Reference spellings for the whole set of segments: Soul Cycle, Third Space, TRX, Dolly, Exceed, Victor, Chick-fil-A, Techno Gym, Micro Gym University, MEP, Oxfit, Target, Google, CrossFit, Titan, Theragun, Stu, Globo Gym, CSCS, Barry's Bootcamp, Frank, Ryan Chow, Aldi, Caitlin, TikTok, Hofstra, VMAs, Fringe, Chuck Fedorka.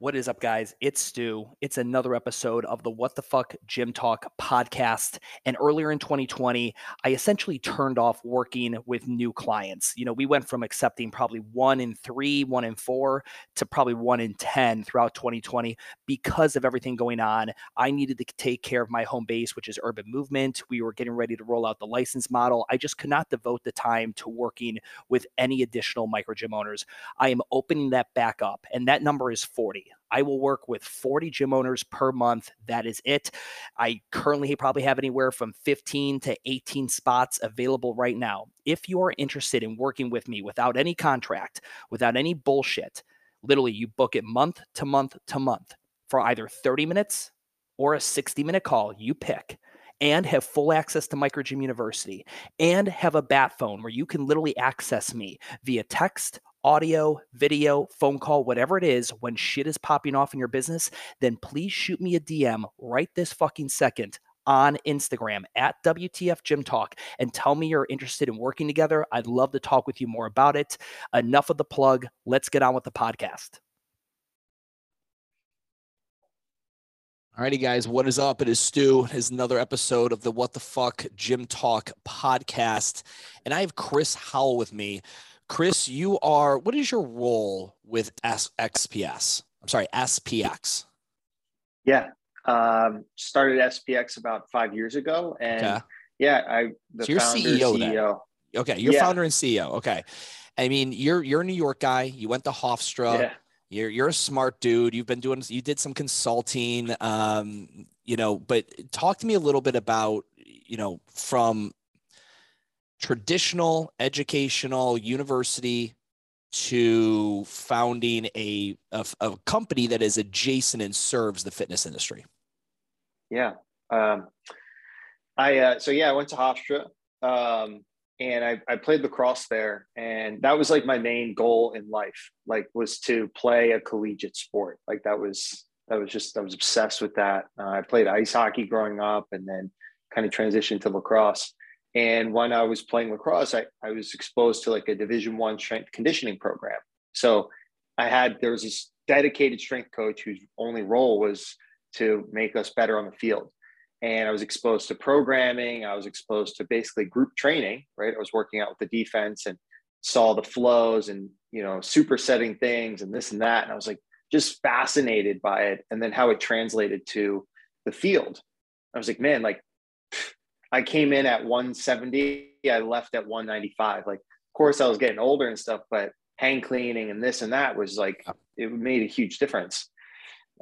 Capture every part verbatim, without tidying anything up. What is up, guys? It's Stu. It's another episode of the What the Fuck Gym Talk podcast. And earlier in twenty twenty, I essentially turned off working with new clients. You know, we went from accepting probably one in three, one in four to probably one in ten throughout twenty twenty because of everything going on. I needed to take care of my home base, which is Urban Movement. We were getting ready to roll out the license model. I just could not devote the time to working with any additional micro gym owners. I am opening that back up, and that number is forty. I will work with forty gym owners per month. That is it. I currently probably have anywhere from fifteen to eighteen spots available right now. If you are interested in working with me without any contract, without any bullshit, literally you book it month to month to month for either thirty minutes or a sixty minute call, you pick, and have full access to Micro Gym University and have a bat phone where you can literally access me via text, audio, video, phone call, whatever it is, when shit is popping off in your business, then please shoot me a D M right this fucking second on Instagram at W T F Gym Talk and tell me you're interested in working together. I'd love to talk with you more about it. Enough of the plug. Let's get on with the podcast. Alrighty, guys, what is up? It is Stu. It is another episode of the What the Fuck Gym Talk podcast. And I have Chris Howell with me. Chris, you are, what is your role with S P X? I'm sorry, S P X. Yeah. Um, started S P X about five years ago. And okay. yeah, I, the so you're founder, C E O. C E O. Okay. You're yeah. founder and C E O. Okay. I mean, you're, you're a New York guy. You went to Hofstra. Yeah. You're, you're a smart dude. You've been doing, you did some consulting, um, you know, but talk to me a little bit about, you know, from traditional educational university to founding a, a, a company that is adjacent and serves the fitness industry. Yeah. Um, I, uh, so yeah, I went to Hofstra, um, and I, I played lacrosse there, and that was like my main goal in life, like was to play a collegiate sport. Like that was, that was just, I was obsessed with that. Uh, I played ice hockey growing up and then kind of transitioned to lacrosse. And when I was playing lacrosse, I, I was exposed to like a division one strength conditioning program. So I had, there was this dedicated strength coach whose only role was to make us better on the field. And I was exposed to programming. I was exposed to basically group training, right? I was working out with the defense and saw the flows and, you know, supersetting things and this and that. And I was like, just fascinated by it. And then how it translated to the field. I was like, man, like, I came in at one seventy. I left at one ninety-five. Like, of course, I was getting older and stuff, but hang cleaning and this and that was like, it made a huge difference.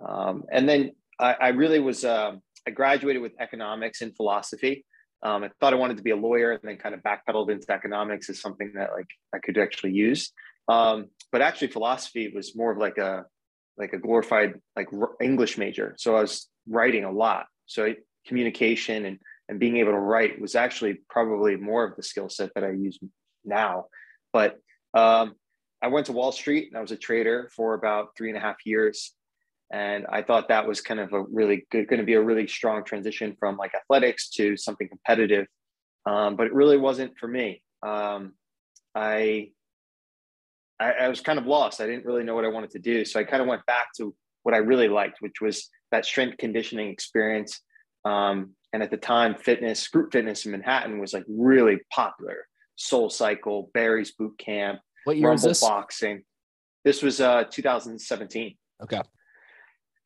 Um, and then I, I really was, um, I graduated with economics and philosophy. Um, I thought I wanted to be a lawyer and then kind of backpedaled into economics as something that like I could actually use. Um, but actually philosophy was more of like a, like a glorified like English major. So I was writing a lot. So communication and And being able to write was actually probably more of the skill set that I use now. But um, I went to Wall Street and I was a trader for about three and a half years. And I thought that was kind of a really good, going to be a really strong transition from like athletics to something competitive. Um, but it really wasn't for me. Um, I, I, I was kind of lost. I didn't really know what I wanted to do. So I kind of went back to what I really liked, which was that strength conditioning experience. Um, and at the time, fitness, group fitness in Manhattan was like really popular. Soul Cycle, Barry's Bootcamp, Rumble boxing. This was uh, two thousand seventeen. Okay.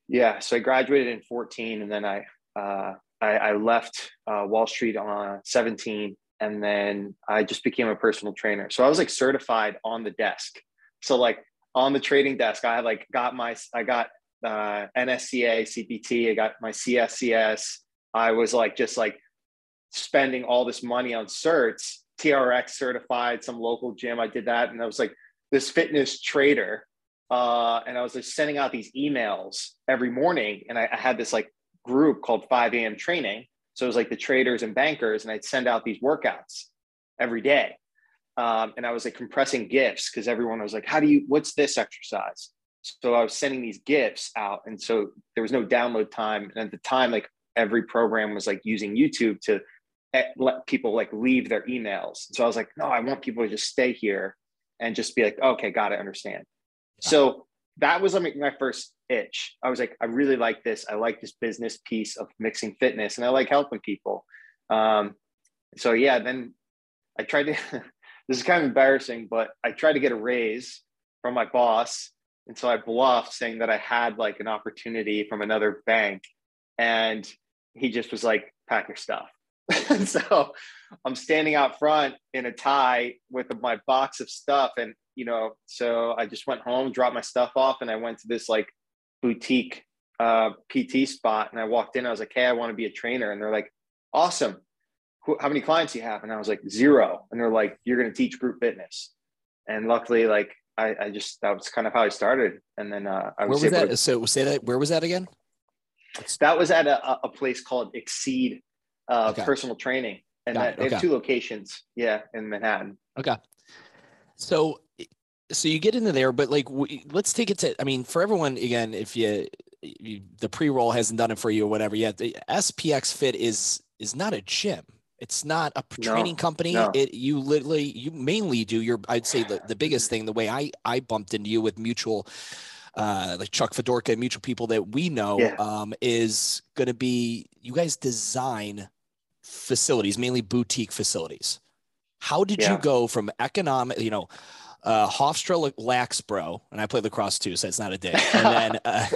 Yeah. So I graduated in fourteen, and then I uh, I, I left uh, Wall Street on seventeen, and then I just became a personal trainer. So I was like certified on the desk. So like on the trading desk, I had like got my I got uh, N S C A C P T. I got my C S C S. I was like, just like spending all this money on certs, T R X certified, some local gym. I did that. And I was like this fitness trader. Uh, and I was just sending out these emails every morning. And I, I had this like group called five A M training. So it was like the traders and bankers. And I'd send out these workouts every day. Um, and I was like compressing GIFs because everyone was like, how do you, what's this exercise? So I was sending these GIFs out. And so there was no download time. And at the time, like, every program was like using YouTube to let people like leave their emails. So I was like, no, I want people to just stay here and just be like, okay, got it, understand. Yeah. So that was like my first itch. I was like, I really like this. I like this business piece of mixing fitness, and I like helping people. Um, so yeah, then I tried to, this is kind of embarrassing, but I tried to get a raise from my boss. And so I bluffed, saying that I had like an opportunity from another bank, and he just was like, pack your stuff. And so I'm standing out front in a tie with my box of stuff. And, you know, so I just went home, dropped my stuff off, and I went to this like boutique uh, P T spot. And I walked in, I was like, hey, I want to be a trainer. And they're like, awesome. How many clients do you have? And I was like, zero. And they're like, you're going to teach group fitness. And luckily, like, I, I just, that was kind of how I started. And then uh, I was, where was able that? To, so say that, where was that again? That was at a, a place called Exceed. Uh, okay. Personal training, and that, they okay. have two locations, yeah, in Manhattan. Okay, so so you get into there, but like, we, let's take it to. I mean, for everyone again, if you, you the pre-roll hasn't done it for you or whatever yet, the S P X Fit is is not a gym. It's not a training no, company. No. It you literally you mainly do your. I'd say the, the biggest thing, the way I I bumped into you with mutual. Uh, like Chuck Fedorka, mutual people that we know, yeah. um, is going to be, you guys design facilities, mainly boutique facilities. How did yeah. you go from economic, you know, uh, Hofstra Laxbro, and I play lacrosse too, so it's not a dig. And then, uh,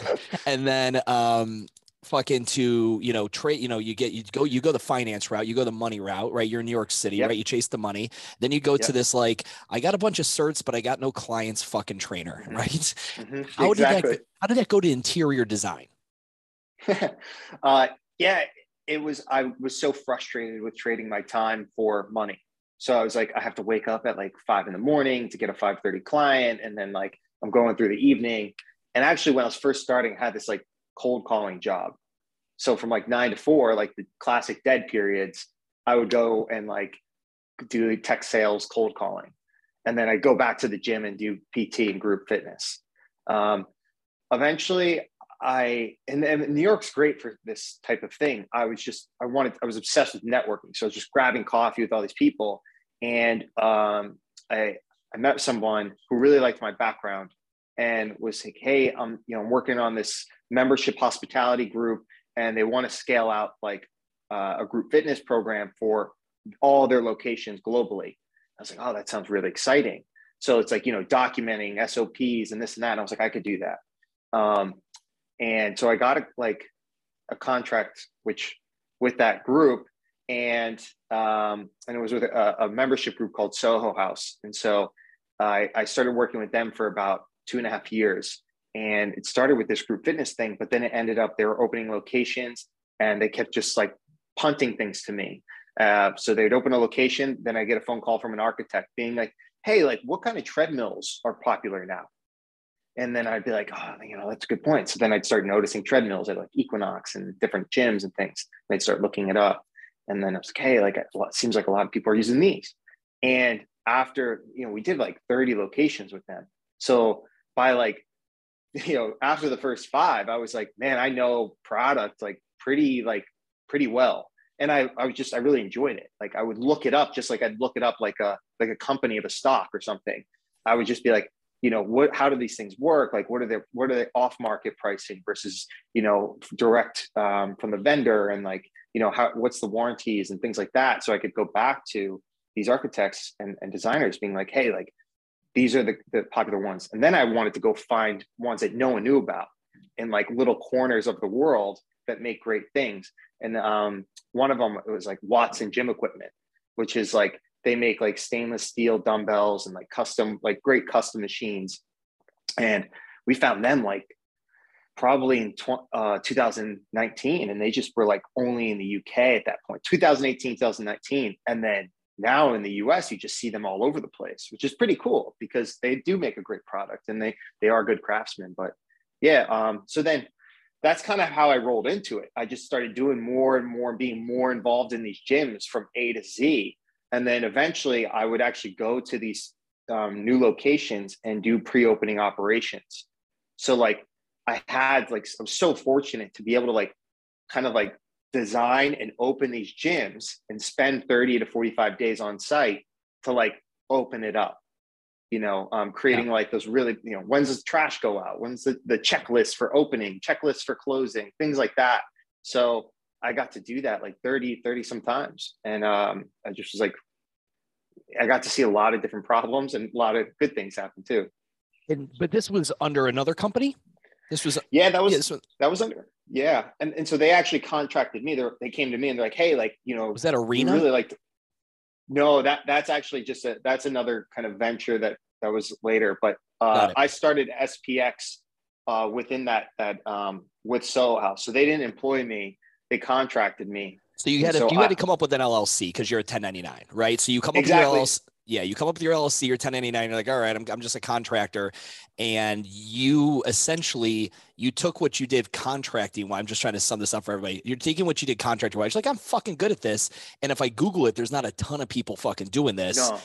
and then, um, fucking to, you know, trade, you know, you get, you go, you go the finance route, you go the money route, right? You're in New York City, yep. right? You chase the money. Then you go yep. to this, like, I got a bunch of certs, but I got no clients fucking trainer, mm-hmm. right? Mm-hmm. How exactly. did that, how did that go to interior design? uh, yeah, it was, I was so frustrated with trading my time for money. So I was like, I have to wake up at like five in the morning to get a five thirty client. And then like, I'm going through the evening. And actually when I was first starting, I had this like cold calling job. So from like nine to four, like the classic dead periods, I would go and like do tech sales, cold calling. And then I go back to the gym and do P T and group fitness. Um, eventually I, and, and New York's great for this type of thing. I was just, I wanted, I was obsessed with networking. So I was just grabbing coffee with all these people. And um, I, I met someone who really liked my background and was like, hey, I'm, you know, I'm working on this membership hospitality group, and they want to scale out like uh, a group fitness program for all their locations globally. I was like, oh, that sounds really exciting. So it's like, you know, documenting S O Ps and this and that. And I was like, I could do that. Um, and so I got a, like a contract, which with that group, and um, and it was with a, a membership group called Soho House. And so I, I started working with them for about two and a half years. And it started with this group fitness thing, but then it ended up, they were opening locations and they kept just like punting things to me. Uh, so they'd open a location, then I get a phone call from an architect being like, hey, like what kind of treadmills are popular now? And then I'd be like, oh, you know, that's a good point. So then I'd start noticing treadmills at like Equinox and different gyms and things. And I'd start looking it up. And then I was like, hey, like it seems like a lot of people are using these. And after, you know, we did like thirty locations with them. So by like, you know, after the first five, I was like, man, I know product like pretty, like pretty well. And I, I was just, I really enjoyed it. Like I would look it up, just like I'd look it up, like a, like a company of a stock or something. I would just be like, you know, what, how do these things work? Like, what are they, what are they off market pricing versus, you know, direct um, from the vendor, and like, you know, how, what's the warranties and things like that. So I could go back to these architects and, and designers being like, hey, like, these are the, the popular ones. And then I wanted to go find ones that no one knew about in like little corners of the world that make great things. And um, one of them, it was like Watson Gym Equipment, which is like, they make like stainless steel dumbbells and like custom, like great custom machines. And we found them like probably in tw- uh, twenty nineteen. And they just were like only in the U K at that point, two thousand eighteen, two thousand nineteen. And then now in the U S, you just see them all over the place, which is pretty cool because they do make a great product and they they are good craftsmen. But yeah, um, so then that's kind of how I rolled into it. I just started doing more and more, being more involved in these gyms from A to Z. And then eventually I would actually go to these um, new locations and do pre-opening operations. So like I had like, I'm so fortunate to be able to like kind of like design and open these gyms and spend thirty to forty-five days on site to like open it up. you know, um, creating yeah. like those really, you know, when's the trash go out? When's the, the checklist for opening, checklist for closing, things like that. So I got to do that like thirty, thirty sometimes. And um, I just was like, I got to see a lot of different problems and a lot of good things happen too. And, but this was under another company? This was, yeah, that was, yeah, this was that was under, yeah. And and so they actually contracted me. They they came to me and they're like, hey, like, you know, was that Arena? Really like, no, that that's actually just a, that's another kind of venture that that was later. But uh, I started S P X uh, within that that um, with Soho House. So they didn't employ me; they contracted me. So you had to, so you I, had to come up with an L L C because you're a ten ninety-nine, right? So you come up exactly. with your L L C. Yeah, you come up with your L L C or ten ninety-nine, you're like, all right, I'm, I'm just a contractor. And you essentially, you took what you did contracting. Well, I'm just trying to sum this up for everybody. You're taking what you did contracting wise. You're like, I'm fucking good at this. And if I Google it, there's not a ton of people fucking doing this. No.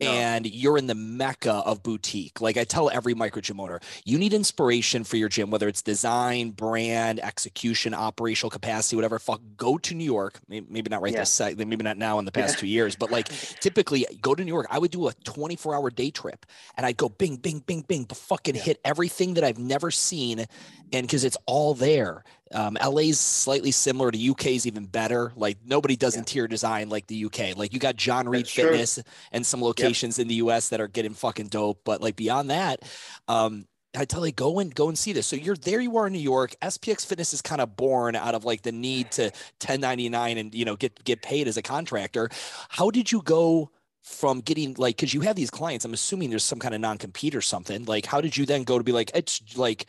No. And you're in the mecca of boutique. Like I tell every micro gym owner, you need inspiration for your gym, whether it's design, brand, execution, operational capacity, whatever. Fuck, go to New York. Maybe not right yeah. this side, maybe not now in the past yeah. two years, but like typically go to New York. I would do a twenty-four hour day trip and I'd go bing, bing, bing, bing, but fucking yeah. hit everything that I've never seen. And because it's all there. Um, L A's slightly similar to U K's even better. Like nobody does yeah. interior design like the U K. Like you got John Reed That's Fitness true. And some locations yep. in the U S that are getting fucking dope. But like beyond that, um, I tell you, go and go and see this. So you're there, you are in New York. S P X Fitness is kind of born out of like the need to ten ninety-nine and, you know, get, get paid as a contractor. How did you go from getting like, cause you have these clients, I'm assuming there's some kind of non-compete or something. Like, how did you then go to be like, it's like,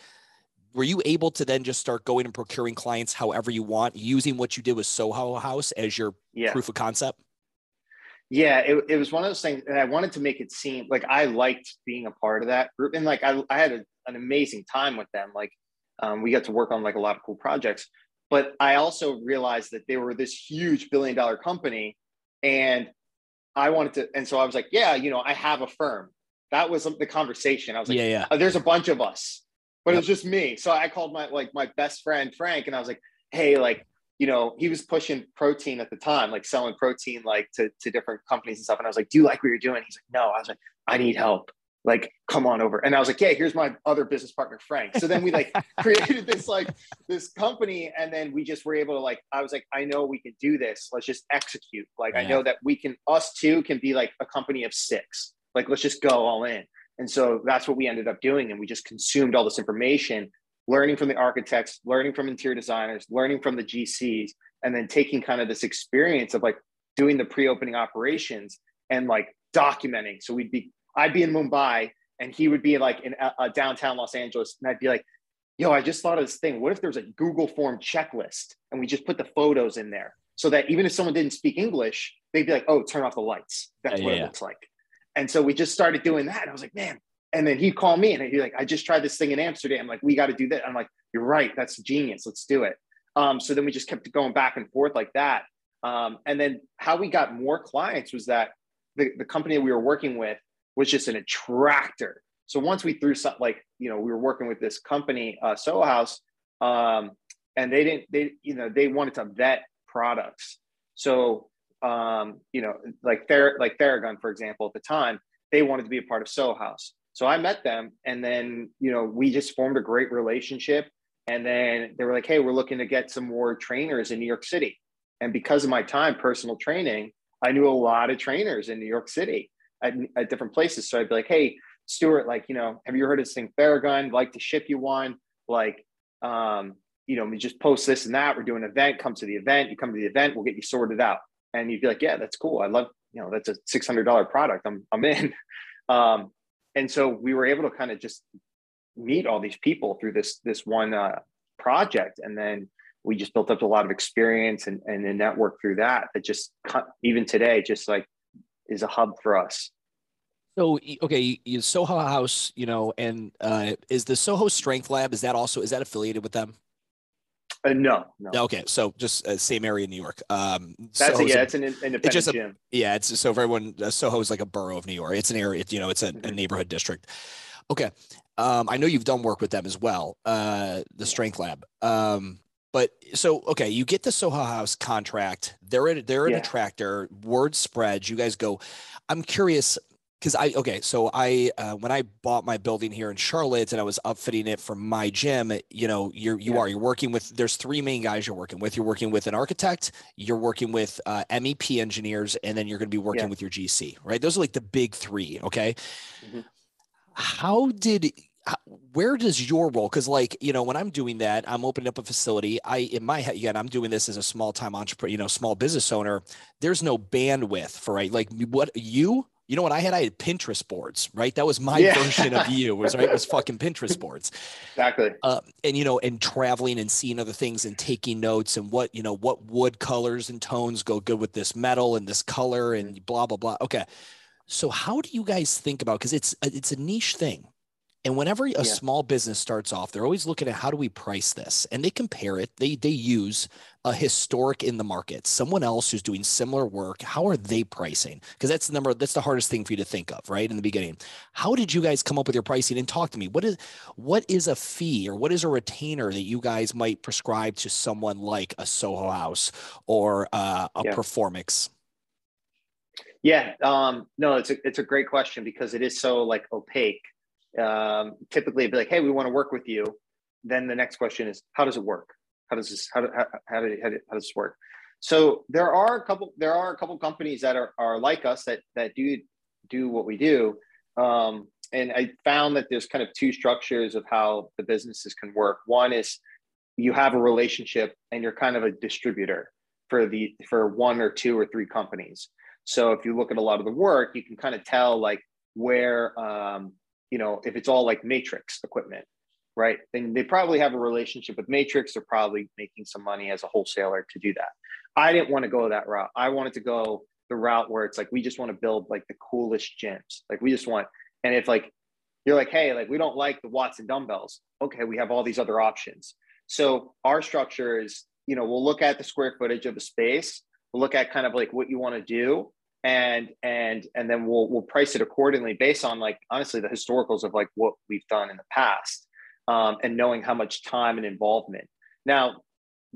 were you able to then just start going and procuring clients however you want, using what you did with Soho House as your yeah. proof of concept? Yeah, it, it was one of those things. And I wanted to make it seem like I liked being a part of that group. And like, I, I had a, an amazing time with them. Like um, we got to work on like a lot of cool projects, but I also realized that they were this huge billion dollar company and I wanted to, and so I was like, yeah, you know, I have a firm. That was the conversation. I was like, yeah, yeah. Oh, there's a bunch of us. But yep. it was just me. So I called my, like my best friend, Frank, and I was like, hey, like, you know, he was pushing protein at the time, like selling protein, like to, to different companies and stuff. And I was like, do you like what you're doing? He's like, no. I was like, I need help. Like, come on over. And I was like, yeah, here's my other business partner, Frank. So then we like created this, like this company. And then we just were able to like, I was like, I know we can do this. Let's just execute. Like, yeah. I know that we can, us two can be like a company of six. Like, let's just go all in. And so that's what we ended up doing. And we just consumed all this information, learning from the architects, learning from interior designers, learning from the G Cs, and then taking kind of this experience of like doing the pre-opening operations and like documenting. So we'd be, I'd be in Mumbai and he would be like in uh, downtown Los Angeles. And I'd be like, yo, I just thought of this thing. What if there's a Google form checklist and we just put the photos in there so that even if someone didn't speak English, they'd be like, oh, turn off the lights. That's yeah, what yeah. it looks like. And so we just started doing that. And I was like, man. And then he'd call me and he'd be like, I just tried this thing in Amsterdam. I'm like, we got to do that. I'm like, you're right. That's genius. Let's do it. Um, so then we just kept going back and forth like that. Um, and then how we got more clients was that the, the company that we were working with was just an attractor. So once we threw something like, you know, we were working with this company, uh, Soho House, um, and they didn't, they, you know, they wanted to vet products. So Um, you know, like Thera, like Theragun, for example, at the time, they wanted to be a part of Soho House. So I met them and then, you know, we just formed a great relationship. And then they were like, hey, we're looking to get some more trainers in New York City. And because of my time, personal training, I knew a lot of trainers in New York City at, at different places. So I'd be like, hey, Stuart, like, you know, have you heard of this thing, Theragun? Like to ship you one, like, um, you know, we just post this and that. We're doing an event, come to the event, you come to the event, we'll get you sorted out. And you'd be like, yeah, that's cool. I love, you know, that's a six hundred dollar product. I'm, I'm in. Um, and so we were able to kind of just meet all these people through this, this one uh, project. And then we just built up a lot of experience and, and a network through that. That just even today, just like is a hub for us. So, okay. You, Soho House, you know, and uh, is the Soho Strength Lab, is that also, is that affiliated with them? Uh, no, no. Okay. So just uh, same area in New York. Um, that's a, yeah, a, it's an independent it's just a, gym. Yeah. It's so for everyone, uh, Soho is like a borough of New York. It's an area, it, you know, it's a, mm-hmm. a neighborhood district. Okay. Um, I know you've done work with them as well. Uh, the Strength Lab. Um, but so, okay. You get the Soho House contract. They're, a, they're an yeah. attractor. Word spreads. You guys go, I'm curious. because I, okay, so I, uh, when I bought my building here in Charlotte and I was upfitting it for my gym, you know, you're, you yeah. are, you're working with, there's three main guys you're working with. You're working with an architect, you're working with uh, M E P engineers, and then you're going to be working yeah. with your G C, right? Those are like the big three. Okay. Mm-hmm. How did where does your role? Cause like, you know, when I'm doing that, I'm opening up a facility. I, in my head, again, I'm doing this as a small time entrepreneur, you know, small business owner. There's no bandwidth for right. Like what you, you know what I had, I had Pinterest boards, right? That was my yeah. version of you was right. It was fucking Pinterest boards. Exactly. Uh, and, you know, and traveling and seeing other things and taking notes and what, you know, what wood colors and tones go good with this metal and this color and blah, blah, blah. Okay. So how do you guys think about, cause it's, it's a niche thing. And whenever a yeah. small business starts off, they're always looking at how do we price this? And they compare it. They they use a historic in the market, someone else who's doing similar work. How are they pricing? Because that's the number. That's the hardest thing for you to think of, right? In the beginning, how did you guys come up with your pricing? And talk to me. What is what is a fee or what is a retainer that you guys might prescribe to someone like a Soho House or uh, a yeah. Performix? Yeah, um, no, it's a it's a great question because it is so like opaque. Um, typically it'd be like, hey, we want to work with you. Then the next question is, how does it work? How does this, how, do, how, how, do, how, do, how does this work? So there are a couple, there are a couple companies that are, are like us that, that do, do what we do. Um, and I found that there's kind of two structures of how the businesses can work. One is you have a relationship and you're kind of a distributor for the, for one or two or three companies. So if you look at a lot of the work, you can kind of tell like where, um, you know, if it's all like Matrix equipment, right? Then they probably have a relationship with Matrix. They're probably making some money as a wholesaler to do that. I didn't want to go that route. I wanted to go the route where it's like, we just want to build like the coolest gyms. Like we just want, and if like, you're like, hey, like we don't like the Watson dumbbells. Okay, we have all these other options. So our structure is, you know, we'll look at the square footage of the space. We'll look at kind of like what you want to do. And, and, and then we'll, we'll price it accordingly based on like, honestly, the historicals of like what we've done in the past um, and knowing how much time and involvement. Now,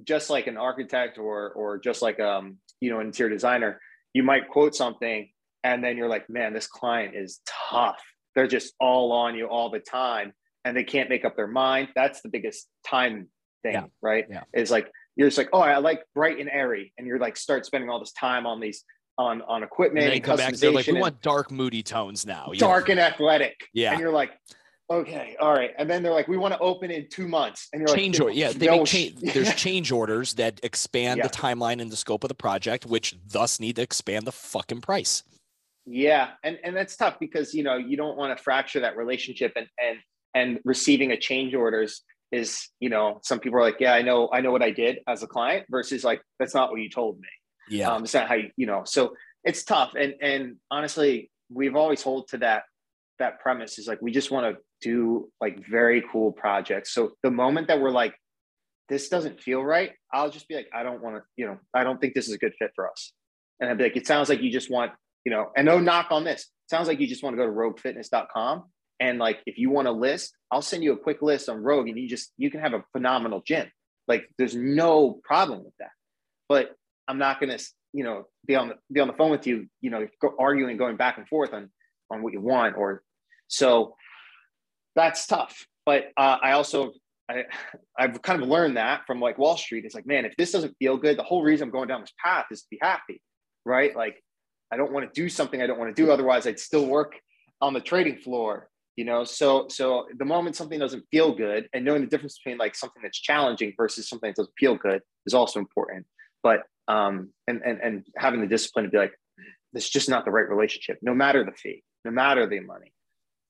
just like an architect or, or just like, um, you know, an interior designer, you might quote something and then you're like, man, this client is tough. They're just all on you all the time and they can't make up their mind. That's the biggest time thing, yeah. right? Yeah. It's like, you're just like, oh, I like bright and airy. And you're like, start spending all this time on these on, on equipment and, and come back, they're like, we want dark, moody tones now. Yeah. Dark and athletic. Yeah. And you're like, okay, all right. And then they're like, we want to open in two months. And you're change like, order. Yeah, they no make change. There's change orders that expand yeah. the timeline and the scope of the project, which thus need to expand the fucking price. Yeah. And, and that's tough because, you know, you don't want to fracture that relationship and, and, and receiving a change orders is, you know, some people are like, yeah, I know, I know what I did as a client versus like, that's not what you told me. Yeah. Um, it's not how you, you know, so it's tough. And, and honestly, we've always hold to that, that premise is like, we just want to do like very cool projects. So the moment that we're like, this doesn't feel right, I'll just be like, I don't want to, you know, I don't think this is a good fit for us. And I'd be like, it sounds like you just want, you know, and no knock on this. It sounds like you just want to go to rogue fitness dot com. And like, if you want a list, I'll send you a quick list on Rogue and you just, you can have a phenomenal gym. Like there's no problem with that, but I'm not going to, you know, be on the, be on the phone with you, you know, go, arguing, going back and forth on, on what you want. Or so that's tough. But uh, I also, I, I've kind of learned that from like Wall Street. It's like, man, if this doesn't feel good, the whole reason I'm going down this path is to be happy, right? Like, I don't want to do something I don't want to do. Otherwise I'd still work on the trading floor, you know? So, so the moment something doesn't feel good and knowing the difference between like something that's challenging versus something that doesn't feel good is also important. But Um, and, and, and having the discipline to be like, this is just not the right relationship, no matter the fee, no matter the money.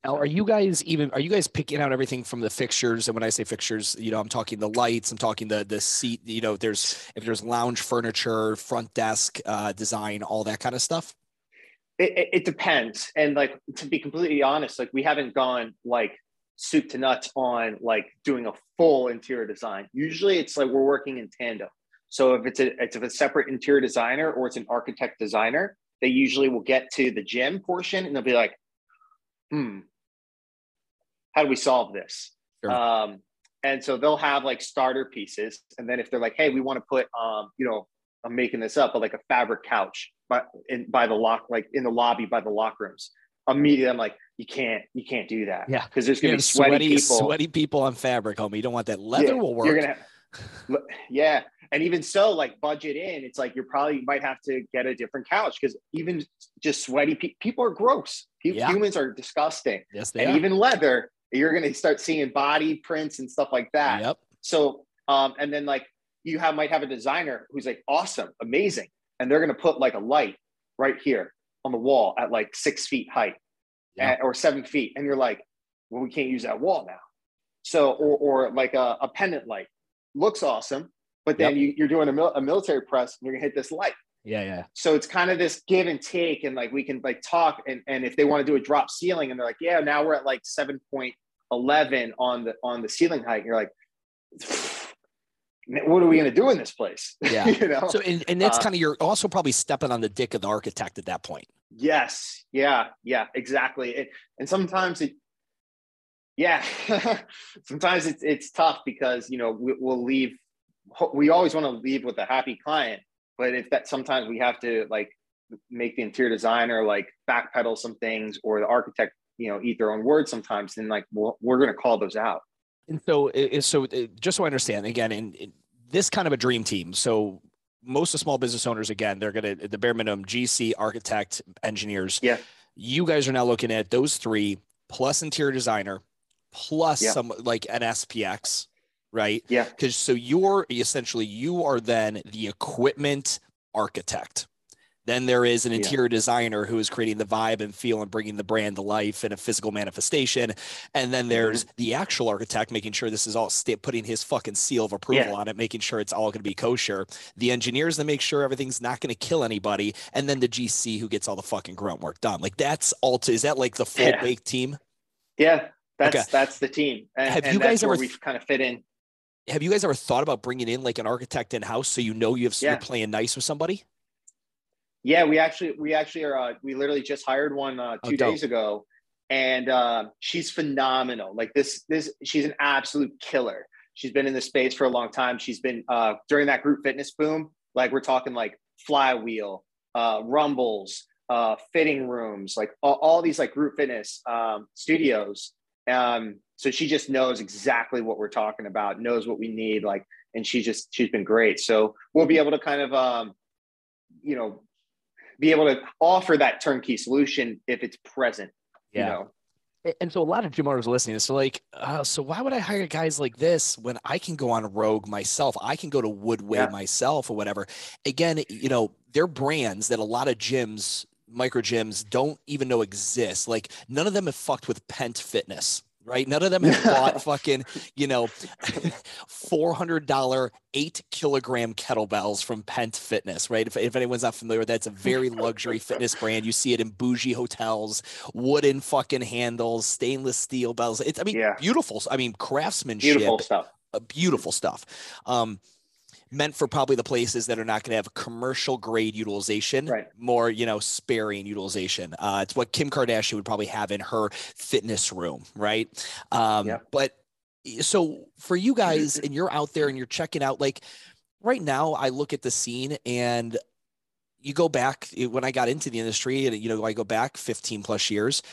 Now, are you guys even, are you guys picking out everything from the fixtures? And when I say fixtures, you know, I'm talking the lights, I'm talking the, the seat, you know, there's, if there's lounge furniture, front desk, uh, design, all that kind of stuff. It, it, it depends. And like, to be completely honest, like we haven't gone like soup to nuts on like doing a full interior design. Usually it's like, we're working in tandem. So if it's a, it's a separate interior designer or it's an architect designer, they usually will get to the gym portion and they'll be like, hmm, how do we solve this? Sure. Um, and so they'll have like starter pieces. And then if they're like, hey, we want to put, um, you know, I'm making this up, but like a fabric couch by, in, by the lock, like in the lobby, by the lock rooms. immediately I'm like, you can't, you can't do that. Yeah. Cause there's going to be sweaty, sweaty people, sweaty people on fabric, homie. You don't want that. Leather yeah, will work. You're gonna have, yeah. And even so, like, budget in, it's like, you're probably, you might have to get a different couch. Cause even just sweaty pe people are gross. People, yeah. Humans are disgusting. Yes, they and are. Even leather, you're going to start seeing body prints and stuff like that. Yep. So, um, and then like you have, might have a designer who's like, awesome, amazing. And they're going to put like a light right here on the wall at like six feet height. Yeah. At, or seven feet. And you're like, well, we can't use that wall now. So, or, or like a, a pendant light looks awesome, but then yep. you, you're doing a, mil a military press and you're gonna hit this light. Yeah. Yeah. So it's kind of this give and take, and like, we can like talk, and, and if they want to do a drop ceiling and they're like, yeah, now we're at like seven point one one on the, on the ceiling height. And you're like, what are we going to do in this place? Yeah. You know? So, and, and that's uh, kind of, you're also probably stepping on the dick of the architect at that point. Yes. Yeah. Yeah, exactly. It, and sometimes it, yeah, sometimes it's, it's tough because, you know, we, we'll leave, we always want to leave with a happy client, but if that, sometimes we have to like make the interior designer, like backpedal some things, or the architect, you know, eat their own words sometimes, then like, we'll, we're going to call those out. And so, so just so I understand, again, in, in this kind of a dream team, so most of small business owners, again, they're going to, at the bare minimum, G C, architect, engineers. Yeah. You guys are now looking at those three plus interior designer, plus yeah. some like an S P X, right? Yeah. Because so you're essentially, you are then the equipment architect. Then there is an interior yeah. designer who is creating the vibe and feel and bringing the brand to life in a physical manifestation. And then there's the actual architect making sure this is all putting his fucking seal of approval yeah. on it, making sure it's all going to be kosher. The engineers that make sure everything's not going to kill anybody. And then the G C who gets all the fucking grunt work done. Like that's all. To, is that like the full yeah. baked team? Yeah, that's, okay. that's the team. And, Have and you guys that's ever where we kind of fit in. Have you guys ever thought about bringing in like an architect in house so you know you have, yeah. you're playing nice with somebody? Yeah, we actually, we actually are, uh, we literally just hired one uh, two oh, days ago, and uh, she's phenomenal. Like this, this, she's an absolute killer. She's been in the space for a long time. She's been, uh, during that group fitness boom, like we're talking like Flywheel, uh, Rumbles, uh, fitting rooms, like all, all these like group fitness um, studios. Um, so she just knows exactly what we're talking about, knows what we need. Like, and she just, she's been great. So we'll be able to kind of, um, you know, be able to offer that turnkey solution if it's present, yeah. you know? And so a lot of gym owners are listening. So like, uh, so why would I hire guys like this when I can go on Rogue myself? I can go to Woodway yeah. myself or whatever. Again, you know, they're brands that a lot of gyms, micro gyms don't even know exist. Like none of them have fucked with Pent Fitness. Right? None of them have bought fucking, you know, four hundred dollar eight kilogram kettlebells from Pent Fitness, right? If, if anyone's not familiar with that, it's a very luxury fitness brand. You see it in bougie hotels, wooden fucking handles, stainless steel bells. It's, I mean, yeah. beautiful. I mean, craftsmanship, beautiful stuff, uh, beautiful stuff. Um, meant for probably the places that are not going to have commercial grade utilization, right. more, you know, sparing utilization. Uh, it's what Kim Kardashian would probably have in her fitness room. Right. Um, yeah. But so for you guys, and you're out there and you're checking out, like right now I look at the scene and you go back when I got into the industry and, you know, I go back fifteen plus years,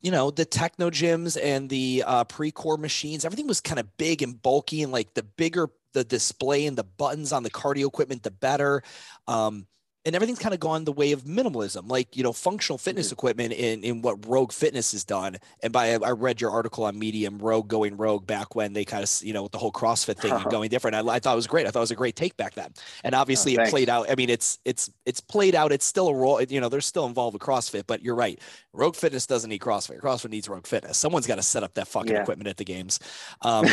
you know, the techno gyms and the uh, pre-core machines, everything was kind of big and bulky, and like the bigger the display and the buttons on the cardio equipment, the better. Um, and everything's kind of gone the way of minimalism, like, you know, functional fitness mm-hmm. equipment in, in what Rogue Fitness has done. And by, I read your article on Medium, Rogue going Rogue back when they kind of, you know, with the whole CrossFit thing and going different. I, I thought it was great. I thought it was a great take back then. And obviously oh, it played out. I mean, it's, it's, it's played out. It's still a role, you know, they're still involved with CrossFit, but you're right. Rogue Fitness doesn't need CrossFit. CrossFit needs Rogue Fitness. Someone's got to set up that fucking yeah. equipment at the games. Um,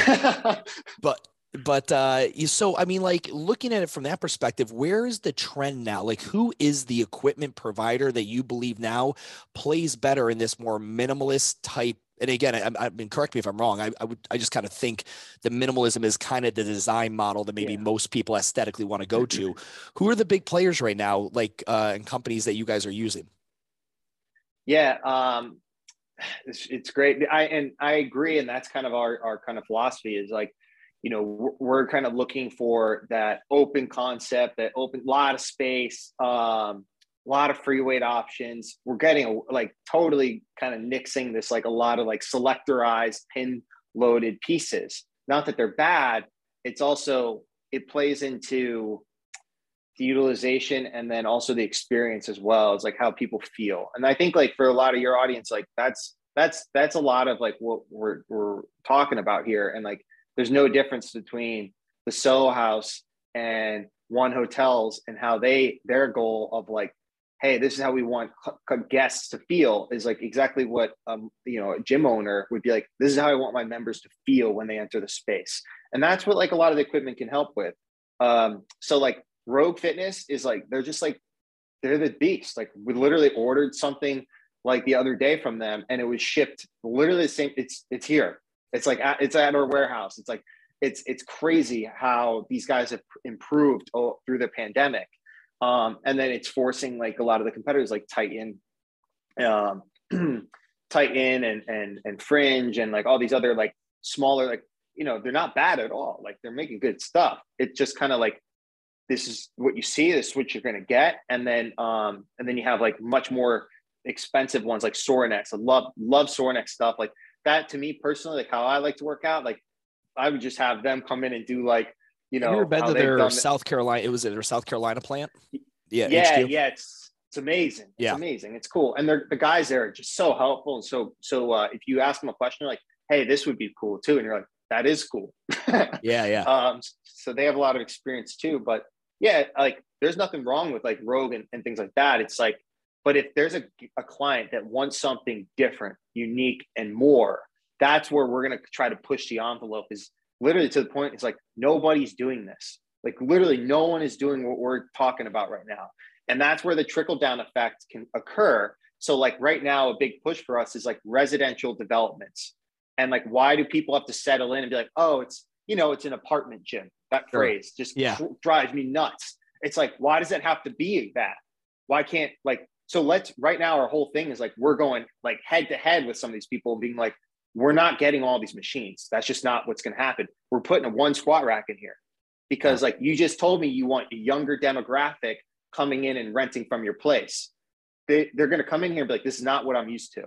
but But uh, so, I mean, like looking at it from that perspective, where is the trend now? Like who is the equipment provider that you believe now plays better in this more minimalist type? And again, I, I mean, correct me if I'm wrong. I, I would, I just kind of think the minimalism is kind of the design model that maybe yeah. most people aesthetically want to go to. Who are the big players right now? Like, uh, and companies that you guys are using? Yeah. Um, it's, it's great. I, and I agree. And that's kind of our, our kind of philosophy is like, you know, we're kind of looking for that open concept, that open lot of space, um, a lot of free weight options. We're getting like totally kind of nixing this, like a lot of like selectorized pin loaded pieces. Not that they're bad. It's also, it plays into the utilization and then also the experience as well. It's like how people feel. And I think like for a lot of your audience, like that's, that's, that's a lot of like what we're, we're talking about here. And like, there's no difference between the Soho House and One Hotels and how they, their goal of like, hey, this is how we want guests to feel is like exactly what, um, you know, a gym owner would be like, this is how I want my members to feel when they enter the space. And that's what like a lot of the equipment can help with. Um, so like Rogue Fitness is like, they're just like, they're the beast. Like we literally ordered something like the other day from them and it was shipped literally the same. It's, it's here. It's like, at, it's at our warehouse. It's like, it's, it's crazy how these guys have improved through the pandemic. Um, and then it's forcing like a lot of the competitors like Titan, um, Titan and, and, and Fringe and like all these other like smaller, like, you know, they're not bad at all. Like they're making good stuff. It's just kind of like, this is what you see, this is what you're going to get. And then, um, and then you have like much more expensive ones like Sornex. I love, love Sornex stuff. Like that to me personally, like how I like to work out, like I would just have them come in and do like, you know, been to their South Carolina, it was at their South Carolina plant. Yeah. Yeah. H Q. Yeah. It's, it's amazing. It's yeah. amazing. It's cool. And they're, the guys there are just so helpful. And so, so uh, if you ask them a question, like, hey, this would be cool too. And you're like, that is cool. yeah. Yeah. Um, so they have a lot of experience too, but yeah, like there's nothing wrong with like Rogue and, and things like that. It's like, but if there's a, a client that wants something different, unique and more, that's where we're going to try to push the envelope is, literally to the point, it's like, nobody's doing this. Like literally no one is doing what we're talking about right now. And that's where the trickle down effect can occur. So like right now, a big push for us is like residential developments. And like, why do people have to settle in and be like, oh, it's, you know, it's an apartment gym. That sure. phrase just yeah. drives me nuts. It's like, why does it have to be that? Why can't like, so let's right now, our whole thing is like, we're going like head to head with some of these people being like, we're not getting all these machines. That's just not what's going to happen. We're putting a one squat rack in here because like you just told me you want a younger demographic coming in and renting from your place. They, they're going to come in here and be like, this is not what I'm used to.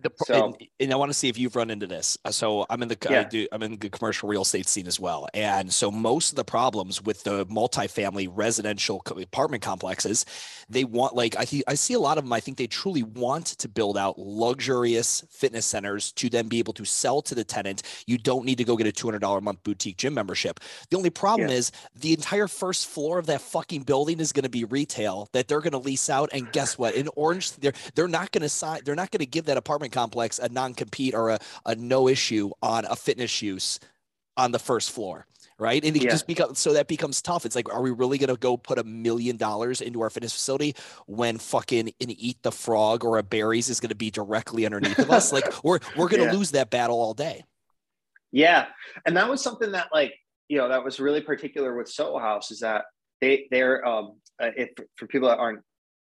The, so, and, and I want to see if you've run into this. So I'm in the yeah. I do, I'm in the commercial real estate scene as well, and so most of the problems with the multifamily residential apartment complexes, they want like I I see a lot of them. I think they truly want to build out luxurious fitness centers to then be able to sell to the tenant. You don't need to go get a two hundred dollars a month boutique gym membership. The only problem yeah. is the entire first floor of that fucking building is going to be retail that they're going to lease out. And guess what? In Orange, they're they're not going to sign. They're not going to give that apartment complex a non-compete or a, a no issue on a fitness use on the first floor, right? And it yeah. just becomes, so that becomes tough. It's like, are we really going to go put a million dollars into our fitness facility when fucking an Eat the Frog or a Barry's is going to be directly underneath of us? Like we're, we're going to yeah. lose that battle all day. Yeah. And that was something that like, you know, that was really particular with Soho House is that they, they're, um, if for people that aren't,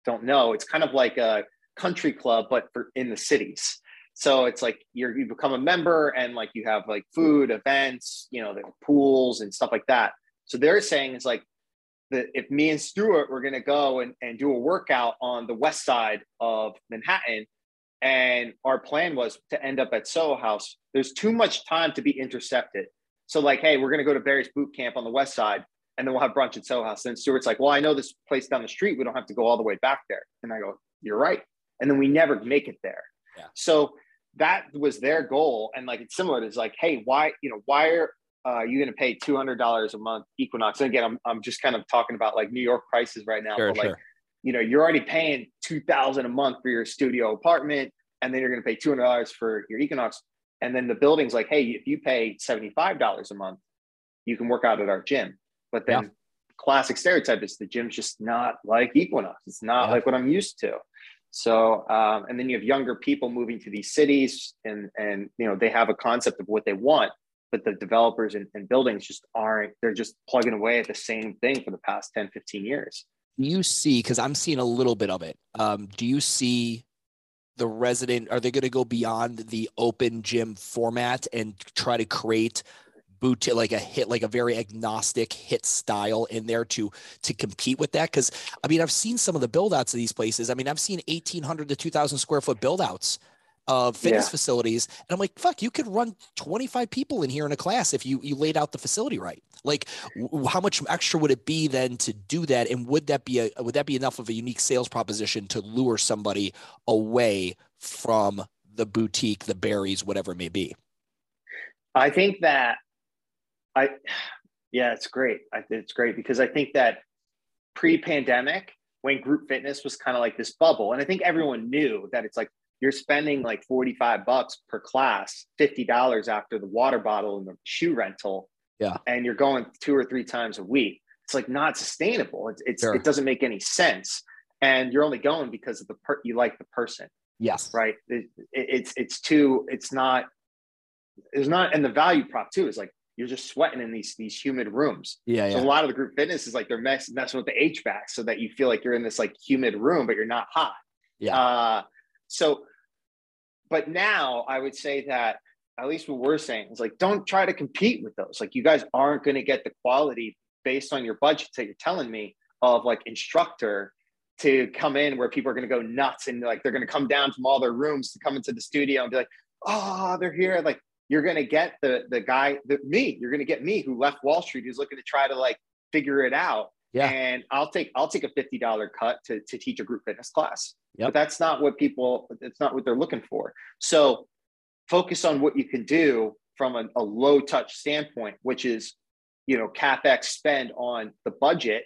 don't know, it's kind of like a country club, but for in the cities. So it's like you're, you become a member and like you have like food, events, you know, the pools and stuff like that. So they're saying it's like that if me and Stuart were going to go and, and do a workout on the west side of Manhattan, and our plan was to end up at Soho House, there's too much time to be intercepted. So like, hey, we're going to go to Barry's Bootcamp on the west side and then we'll have brunch at Soho House. And Stuart's like, well, I know this place down the street. We don't have to go all the way back there. And I go, you're right. And then we never make it there. Yeah. So that was their goal. And like, it's similar to it's like, hey, why, you know, why are uh, you going to pay two hundred dollars a month Equinox? And again, I'm, I'm just kind of talking about like New York prices right now, sure, but like, sure. you know, you're already paying two thousand dollars a month for your studio apartment, and then you're going to pay two hundred dollars for your Equinox. And then the building's like, hey, if you pay seventy-five dollars a month, you can work out at our gym. But then yeah. classic stereotype is the gym's just not like Equinox. It's not yeah. like what I'm used to. So, um, and then you have younger people moving to these cities and, and, you know, they have a concept of what they want, but the developers and, and buildings just aren't, they're just plugging away at the same thing for the past ten, fifteen years. Do you see, cause I'm seeing a little bit of it. Um, do you see the resident, are they going to go beyond the open gym format and try to create boot, like a hit, like a very agnostic hit style in there to, to compete with that. Cause I mean, I've seen some of the build outs of these places. I mean, I've seen eighteen hundred to two thousand square foot build outs of fitness yeah. facilities. And I'm like, fuck, you could run twenty-five people in here in a class if you, you laid out the facility right. Like w- how much extra would it be then to do that? And would that be a, would that be enough of a unique sales proposition to lure somebody away from the boutique, the Barry's, whatever it may be? I think that I, yeah, it's great. I think it's great because I think that pre-pandemic when group fitness was kind of like this bubble, and I think everyone knew that it's like, you're spending like forty-five bucks per class, fifty dollars after the water bottle and the shoe rental. Yeah. And you're going two or three times a week. It's like not sustainable. It's, it's sure. It doesn't make any sense. And you're only going because of the per- you like the person. Yes. Right. It, it, it's, it's too, it's not, it's not. And the value prop too, is like, you're just sweating in these, these humid rooms. Yeah. So yeah. a lot of the group fitness is like they're mess, messing with the H V A C so that you feel like you're in this like humid room, but you're not hot. Yeah. Uh, So, but now I would say that at least what we're saying is like, don't try to compete with those. Like you guys aren't going to get the quality based on your budget that you're telling me of like instructor to come in where people are going to go nuts. And like, they're going to come down from all their rooms to come into the studio and be like, oh, they're here. Like you're going to get the, the guy, the, me, you're going to get me who left Wall Street, who's looking to try to like figure it out. Yeah. And I'll take, I'll take a fifty dollars cut to, to teach a group fitness class. Yep. But that's not what people, it's not what they're looking for. So focus on what you can do from a, a low touch standpoint, which is, you know, CapEx spend on the budget.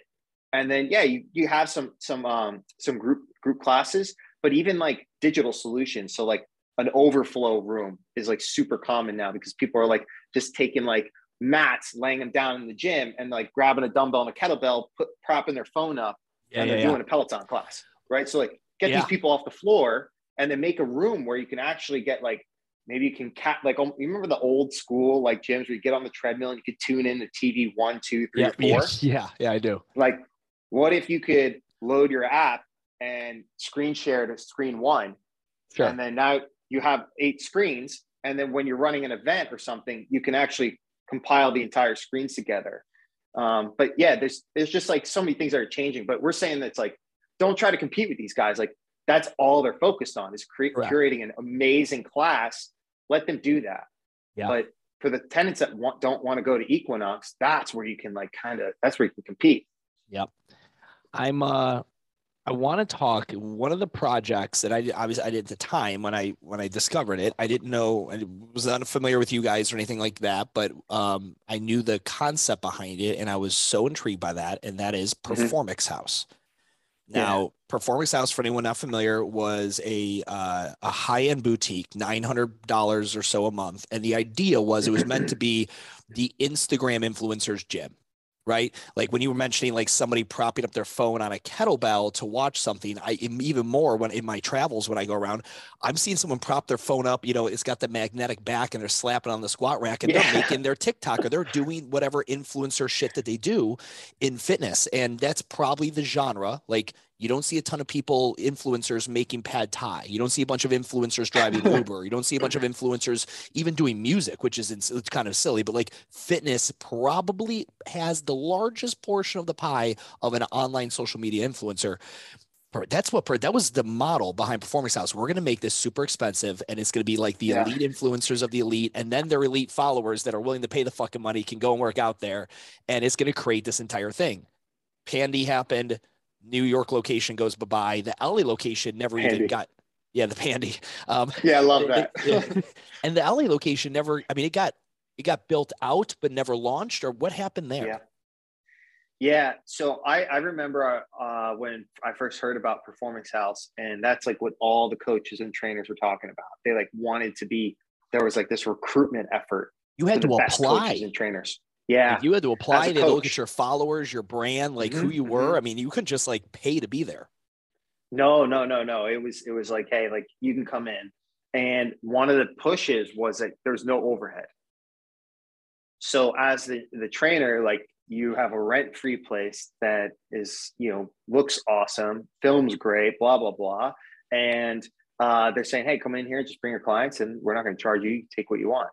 And then, yeah, you, you have some, some, um, some group, group classes, but even like digital solutions. So like an overflow room is like super common now because people are like just taking like mats, laying them down in the gym and like grabbing a dumbbell and a kettlebell, put, propping their phone up yeah, and yeah, they're yeah. doing a Peloton class. Right. So like, get yeah. these people off the floor and then make a room where you can actually get like, maybe you can cap, like, you remember the old school, like gyms where you get on the treadmill and you could tune in the T V one, two, three, yeah, or four. Yes. Yeah. Yeah, I do. Like, what if you could load your app and screen share to screen one? Sure. And then now you have eight screens. And then when you're running an event or something, you can actually compile the entire screens together. Um, but yeah, there's, there's just like so many things that are changing, but we're saying that's like, don't try to compete with these guys. Like that's all they're focused on is cre- right. curating an amazing class. Let them do that. Yeah. But for the tenants that want, don't want to go to Equinox, that's where you can like, kind of, that's where you can compete. Yep. I'm, uh, I want to talk. One of the projects that I I was I did at the time when I when I discovered it, I didn't know, I was unfamiliar with you guys or anything like that, but um, I knew the concept behind it, and I was so intrigued by that. And that is Performix mm-hmm. House. Now, yeah. Performix House, for anyone not familiar, was a uh, a high-end boutique, nine hundred dollars or so a month. And the idea was it was meant to be the Instagram influencer's gym, right? Like when you were mentioning like somebody propping up their phone on a kettlebell to watch something, I even more when in my travels, when I go around, I'm seeing someone prop their phone up, you know, it's got the magnetic back and they're slapping on the squat rack and yeah. they're making their TikTok or they're doing whatever influencer shit that they do in fitness. And that's probably the genre. Like you don't see a ton of people, influencers making pad thai. You don't see a bunch of influencers driving Uber. You don't see a bunch of influencers even doing music, which is it's kind of silly, but like fitness probably has the largest portion of the pie of an online social media influencer. That's what, that was the model behind Performix House. We're going to make this super expensive and it's going to be like the yeah. elite influencers of the elite. And then their elite followers that are willing to pay the fucking money can go and work out there. And it's going to create this entire thing. Pandy happened. New York location goes bye-bye. The L A location never Pandy. even got, yeah, the Pandy. Um, yeah, I love that. it, it, and the L A location never, I mean, it got it got built out, but never launched, or what happened there? Yeah, yeah. so I, I remember uh, when I first heard about Performix House, and that's like what all the coaches and trainers were talking about. They like wanted to be, there was like this recruitment effort. You had to the apply. Coaches and trainers. Yeah. Like you had to apply to look at your followers, your brand, like mm-hmm. who you were. I mean, you couldn't just like pay to be there. No, no, no, no. It was, it was like, hey, like you can come in. And one of the pushes was that there's no overhead. So as the, the trainer, like you have a rent-free place that is, you know, looks awesome, films great, blah, blah, blah. And uh, they're saying, hey, come in here, just bring your clients and we're not going to charge you. You take what you want.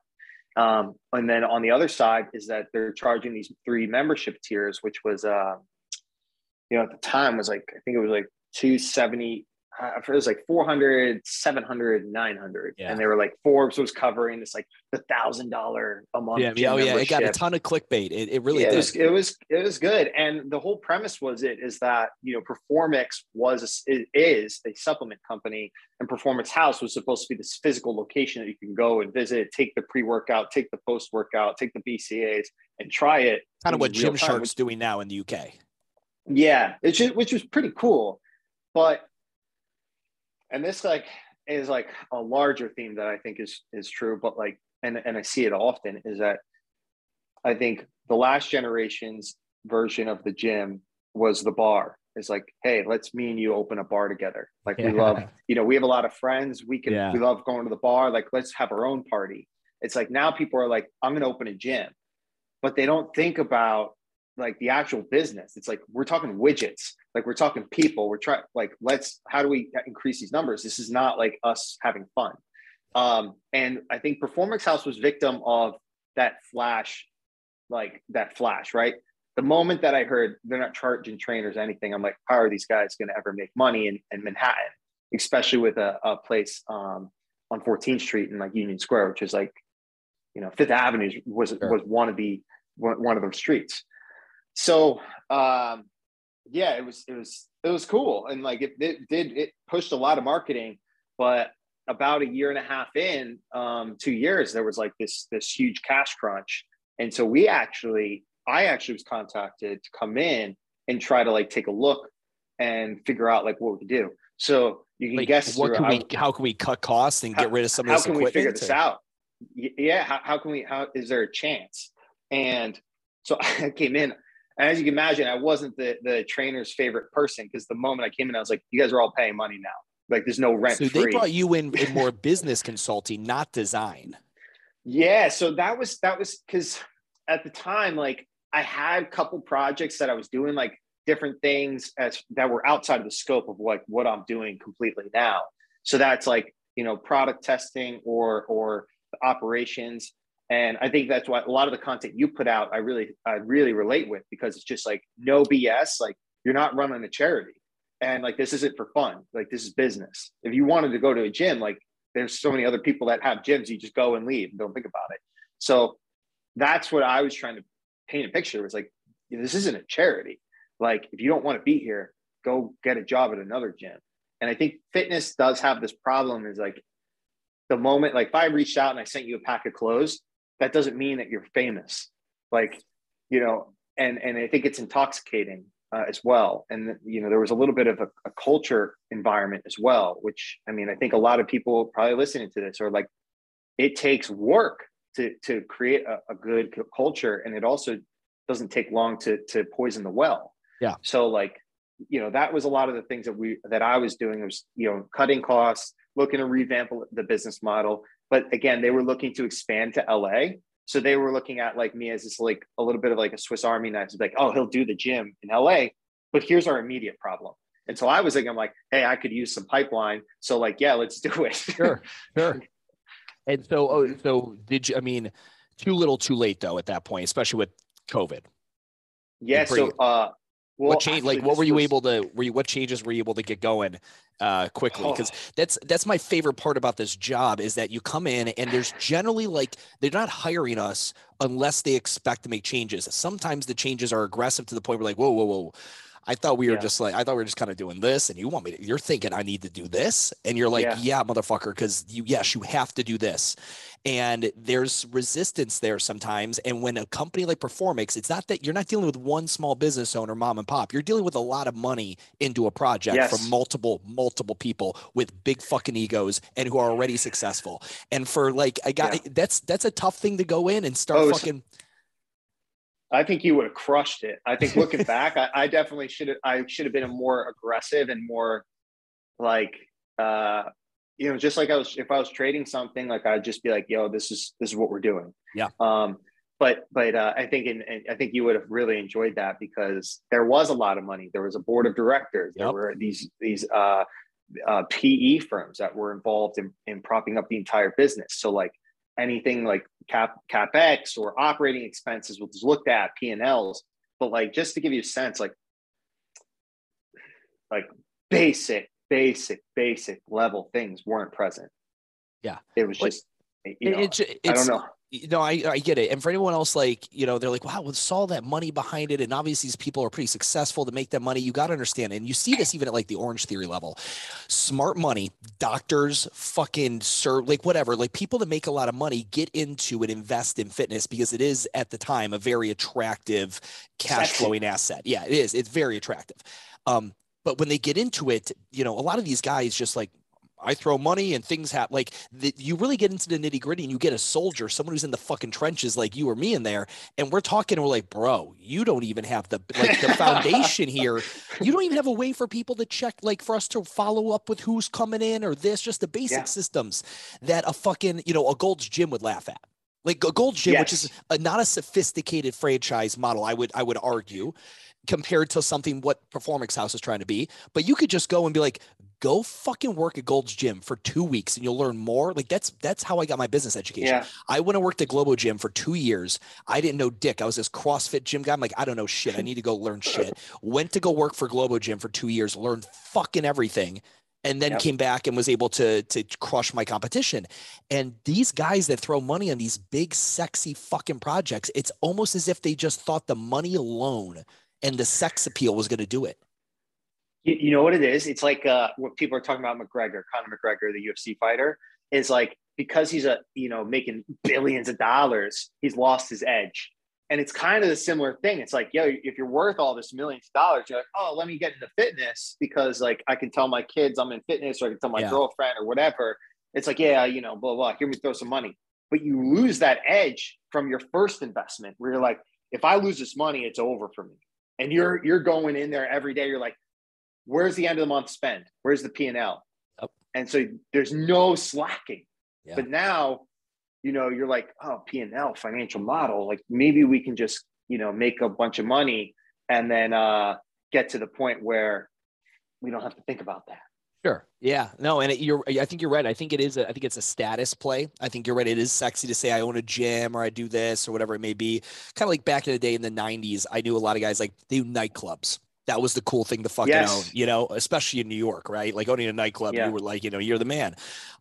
Um, and then on the other side is that they're charging these three membership tiers, which was, uh, you know, at the time was like, I think it was like two seventy, it was like four hundred, seven hundred, nine hundred. Yeah. And they were like, Forbes was covering this, like the thousand dollar a month. Yeah. Oh yeah. It got a ton of clickbait. It, it really, yeah, it, was, it was, it was good. And the whole premise was it is that, you know, Performix was, a, it is a supplement company, and Performix House was supposed to be this physical location that you can go and visit, take the pre-workout, take the post-workout, take the B C As and try it. Kind of what Gymshark's doing now in the U K. Yeah. It's just, which was pretty cool, but and this like is like a larger theme that I think is is true, but like, and, and I see it often, is that I think the last generation's version of the gym was the bar. It's like, hey, let's me and you open a bar together. Like yeah. we love, you know, we have a lot of friends. We can, yeah. we love going to the bar. Like, let's have our own party. It's like, now people are like, I'm going to open a gym, but they don't think about like the actual business. It's like, we're talking widgets. Like we're talking people, we're trying like, let's, how do we increase these numbers? This is not like us having fun. Um, and I think Performix House was victim of that flash, like that flash, right? The moment that I heard they're not charging trainers anything, I'm like, how are these guys going to ever make money in, in Manhattan, especially with a, a place um, on fourteenth street in like Union Square, which is like, you know, Fifth Avenue was, sure. was one of the, one, one of those streets. So, um, yeah, it was, it was, it was cool. And like, it, it did, it pushed a lot of marketing, but about a year and a half in, um, two years, there was like this, this huge cash crunch. And so we actually, I actually was contacted to come in and try to like take a look and figure out like what we could do. So you can like, guess, what through, can I, we, how can we cut costs and how, get rid of some of this equipment? How can we figure this out? Yeah. How, how can we, how is there a chance? And so I came in. And as you can imagine, I wasn't the, the trainer's favorite person, because the moment I came in, I was like, you guys are all paying money now. Like there's no rent free. So they brought you in, in more business consulting, not design. Yeah. So that was, that was because at the time, like I had a couple projects that I was doing, like different things as that were outside of the scope of like what I'm doing completely now. So that's like, you know, product testing or, or operations. And I think that's why a lot of the content you put out, I really, I really relate with, because it's just like no B S. Like you're not running a charity, and like, this isn't for fun. Like this is business. If you wanted to go to a gym, like there's so many other people that have gyms, you just go and leave and don't think about it. So that's what I was trying to paint a picture. It was like, this isn't a charity. Like if you don't want to be here, go get a job at another gym. And I think fitness does have this problem, is like the moment, like if I reached out and I sent you a pack of clothes, that doesn't mean that you're famous, like, you know, and, and I think it's intoxicating uh, as well. And, you know, there was a little bit of a, a culture environment as well, which, I mean, I think a lot of people probably listening to this are like, it takes work to, to create a, a good culture. And it also doesn't take long to, to poison the well. Yeah. So like, you know, that was a lot of the things that we, that I was doing was, you know, cutting costs, looking to revamp the business model. But again, they were looking to expand to L A. So they were looking at like me as this, like a little bit of like a Swiss Army knife. It's like, oh, he'll do the gym in L A, but here's our immediate problem. And so I was like, I'm like, hey, I could use some pipeline. So like, yeah, let's do it. Sure, sure. And so, oh, so did you, I mean, too little too late though at that point, especially with COVID. Yeah. Pretty, so, uh, well, what change, like what were you was, able to, were you, what changes were you able to get going uh, quickly? Because oh. that's, that's my favorite part about this job, is that you come in and there's generally like, they're not hiring us unless they expect to make changes. Sometimes the changes are aggressive to the point where like, whoa, whoa, whoa. I thought we were yeah. just like, I thought we were just kind of doing this, and you want me to, you're thinking I need to do this. And you're like, yeah, yeah motherfucker. Cause you, yes, you have to do this. And there's resistance there sometimes. And when a company like Performix, it's not that you're not dealing with one small business owner, mom and pop, you're dealing with a lot of money into a project yes. from multiple, multiple people with big fucking egos and who are already successful. And for like, I got, yeah. that's, that's a tough thing to go in and start oh, fucking. So- I think you would have crushed it. I think looking back, I, I definitely should have, I should have been a more aggressive and more like, uh, you know, just like I was, if I was trading something, like, I'd just be like, yo, this is, this is what we're doing. Yeah. Um, but, but, uh, I think, in, in, I think you would have really enjoyed that, because there was a lot of money. There was a board of directors. Yep. There were these, these, uh, uh, P E firms that were involved in, in propping up the entire business. So like anything like cap, CapEx or operating expenses, which is looked at, P and Ls. But like, just to give you a sense, like, like basic, basic, basic level things weren't present. Yeah. It was just, like, you know, it, it, I don't know. No, I, I get it. And for anyone else, like, you know, they're like, wow, with all that money behind it. And obviously these people are pretty successful to make that money. You got to understand. And you see this even at like the Orange Theory level, smart money, doctors, fucking serve, like whatever, like people that make a lot of money get into and invest in fitness because it is at the time a very attractive cash flowing asset. Yeah, it is. It's very attractive. Um, but when they get into it, you know, a lot of these guys just like, I throw money and things happen. Like the, you really get into the nitty gritty and you get a soldier, someone who's in the fucking trenches, like you or me in there. And we're talking, and we're like, bro, you don't even have the, like, the foundation here. You don't even have a way for people to check, like for us to follow up with who's coming in or this, just the basic yeah. systems that a fucking, you know, a Gold's Gym would laugh at. Like a Gold's Gym, yes. which is a, not a sophisticated franchise model, I would, I would argue, compared to something what Performix House is trying to be. But you could just go and be like, go fucking work at Gold's Gym for two weeks and you'll learn more. Like that's, that's how I got my business education. Yeah. I went and worked at Globo Gym for two years. I didn't know dick. I was this CrossFit gym guy. I'm like, I don't know shit. I need to go learn shit. Went to go work for Globo Gym for two years, learned fucking everything. And then yep. came back and was able to, to crush my competition. And these guys that throw money on these big, sexy fucking projects, it's almost as if they just thought the money alone and the sex appeal was going to do it. You, you know what it is? It's like uh, what people are talking about McGregor, Conor McGregor, the U F C fighter, is like, because he's a, you know, making billions of dollars, he's lost his edge. And it's kind of a similar thing. It's like, yo, if you're worth all this millions of dollars, you're like, oh, let me get into fitness because like I can tell my kids I'm in fitness, or I can tell my yeah. girlfriend or whatever. It's like, yeah, you know, blah, blah, here we throw some money. But you lose that edge from your first investment where you're like, if I lose this money, it's over for me. And you're, you're going in there every day. You're like, where's the end of the month spend? Where's the P and L? Yep. And so there's no slacking, yeah. but now, you know, you're like, oh, P and L financial model. Like maybe we can just, you know, make a bunch of money and then uh, get to the point where we don't have to think about that. Sure. Yeah, no. And it, you're, I think you're right. I think it is, a, I think it's a status play. I think you're right. It is sexy to say I own a gym or I do this or whatever it may be. Kind of like back in the day in the nineties, I knew a lot of guys like they do nightclubs. That was the cool thing to fucking yes. own, you know, especially in New York, right? Like owning a nightclub, yeah. you were like, you know, you're the man.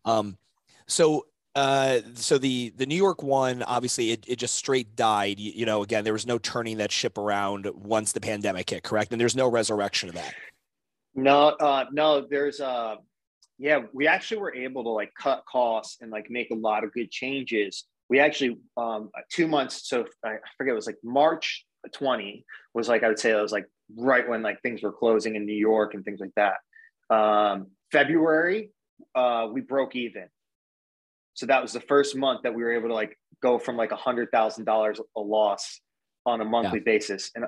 Um, so Uh, so the, the New York one, obviously it, it just straight died. You, you know, again, there was no turning that ship around once the pandemic hit, correct? And there's no resurrection of that. No, uh, no, there's uh yeah, we actually were able to like cut costs and like make a lot of good changes. We actually, um, two months. So I forget, it was like March twentieth was like, I would say it was like right when like things were closing in New York and things like that. Um, February, uh, we broke even. So that was the first month that we were able to like go from like a hundred thousand dollars a loss on a monthly yeah. basis. And,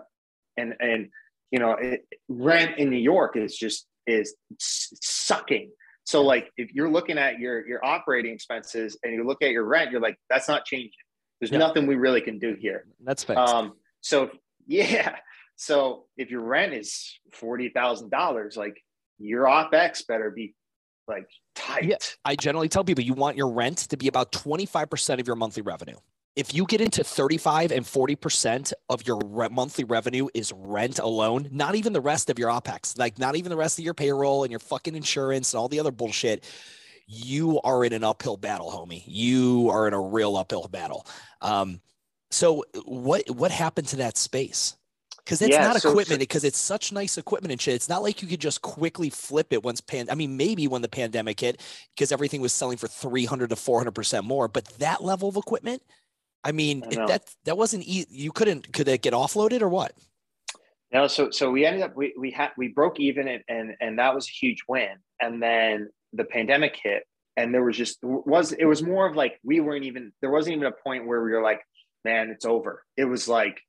and, and, you know, it, rent in New York is just, is sucking. So like, if you're looking at your, your operating expenses and you look at your rent, you're like, that's not changing. There's yeah. nothing we really can do here. That's fixed. Um, so yeah. So if your rent is forty thousand dollars, like your OpEx better be like tight. Yeah, I generally tell people you want your rent to be about twenty-five percent of your monthly revenue. If you get into thirty-five and forty percent of your re- monthly revenue is rent alone, not even the rest of your OpEx, like not even the rest of your payroll and your fucking insurance and all the other bullshit, you are in an uphill battle, homie. You are in a real uphill battle. Um, so what, what happened to that space? Because it's yeah, not so equipment, because it's such nice equipment and shit. It's not like you could just quickly flip it once pan. I mean, maybe when the pandemic hit, because everything was selling for three hundred to four hundred percent more. But that level of equipment, I mean, I that that wasn't easy. You couldn't could it get offloaded or what? No, so so we ended up we we had we broke even and, and and that was a huge win. And then the pandemic hit, and there was just was it was more of like we weren't even there wasn't even a point where we were like, man, it's over. It was like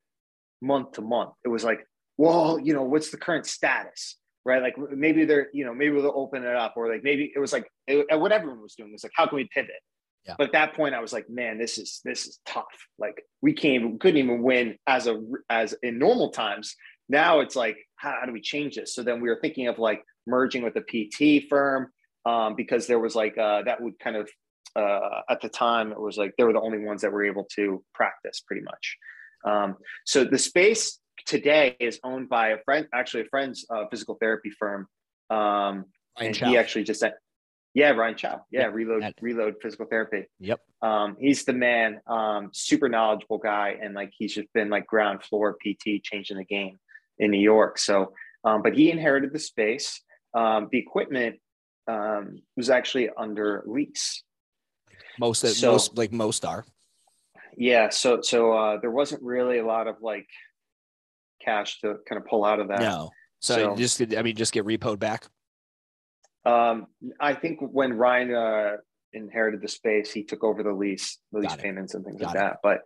month to month. It was like, well, you know, what's the current status, right? Like maybe they're, you know, maybe they'll open it up, or like, maybe it was like, it, what everyone was doing was like, how can we pivot? Yeah. But at that point I was like, man, this is, this is tough. Like we can't even, couldn't even win as a, as in normal times. Now it's like, how, how do we change this? So then we were thinking of like merging with a P T firm um, because there was like uh, that would kind of uh, at the time, it was like, they were the only ones that were able to practice pretty much. Um, so the space today is owned by a friend, actually a friend's uh, physical therapy firm. Um, and Chow. He actually just said, yeah, Ryan Chow. Yeah. Yep. Reload, that. Reload Physical Therapy. Yep. Um, he's the man, um, super knowledgeable guy. And like, he's just been like ground floor P T, changing the game in New York. So, um, but he inherited the space. Um, the equipment, um, was actually under lease. Most, of, so, most like most are. Yeah. So, so, uh, there wasn't really a lot of like cash to kind of pull out of that. No. So, so just, I mean, just get repoed back. Um, I think when Ryan, uh, inherited the space, he took over the lease, the lease payments and things like that. But,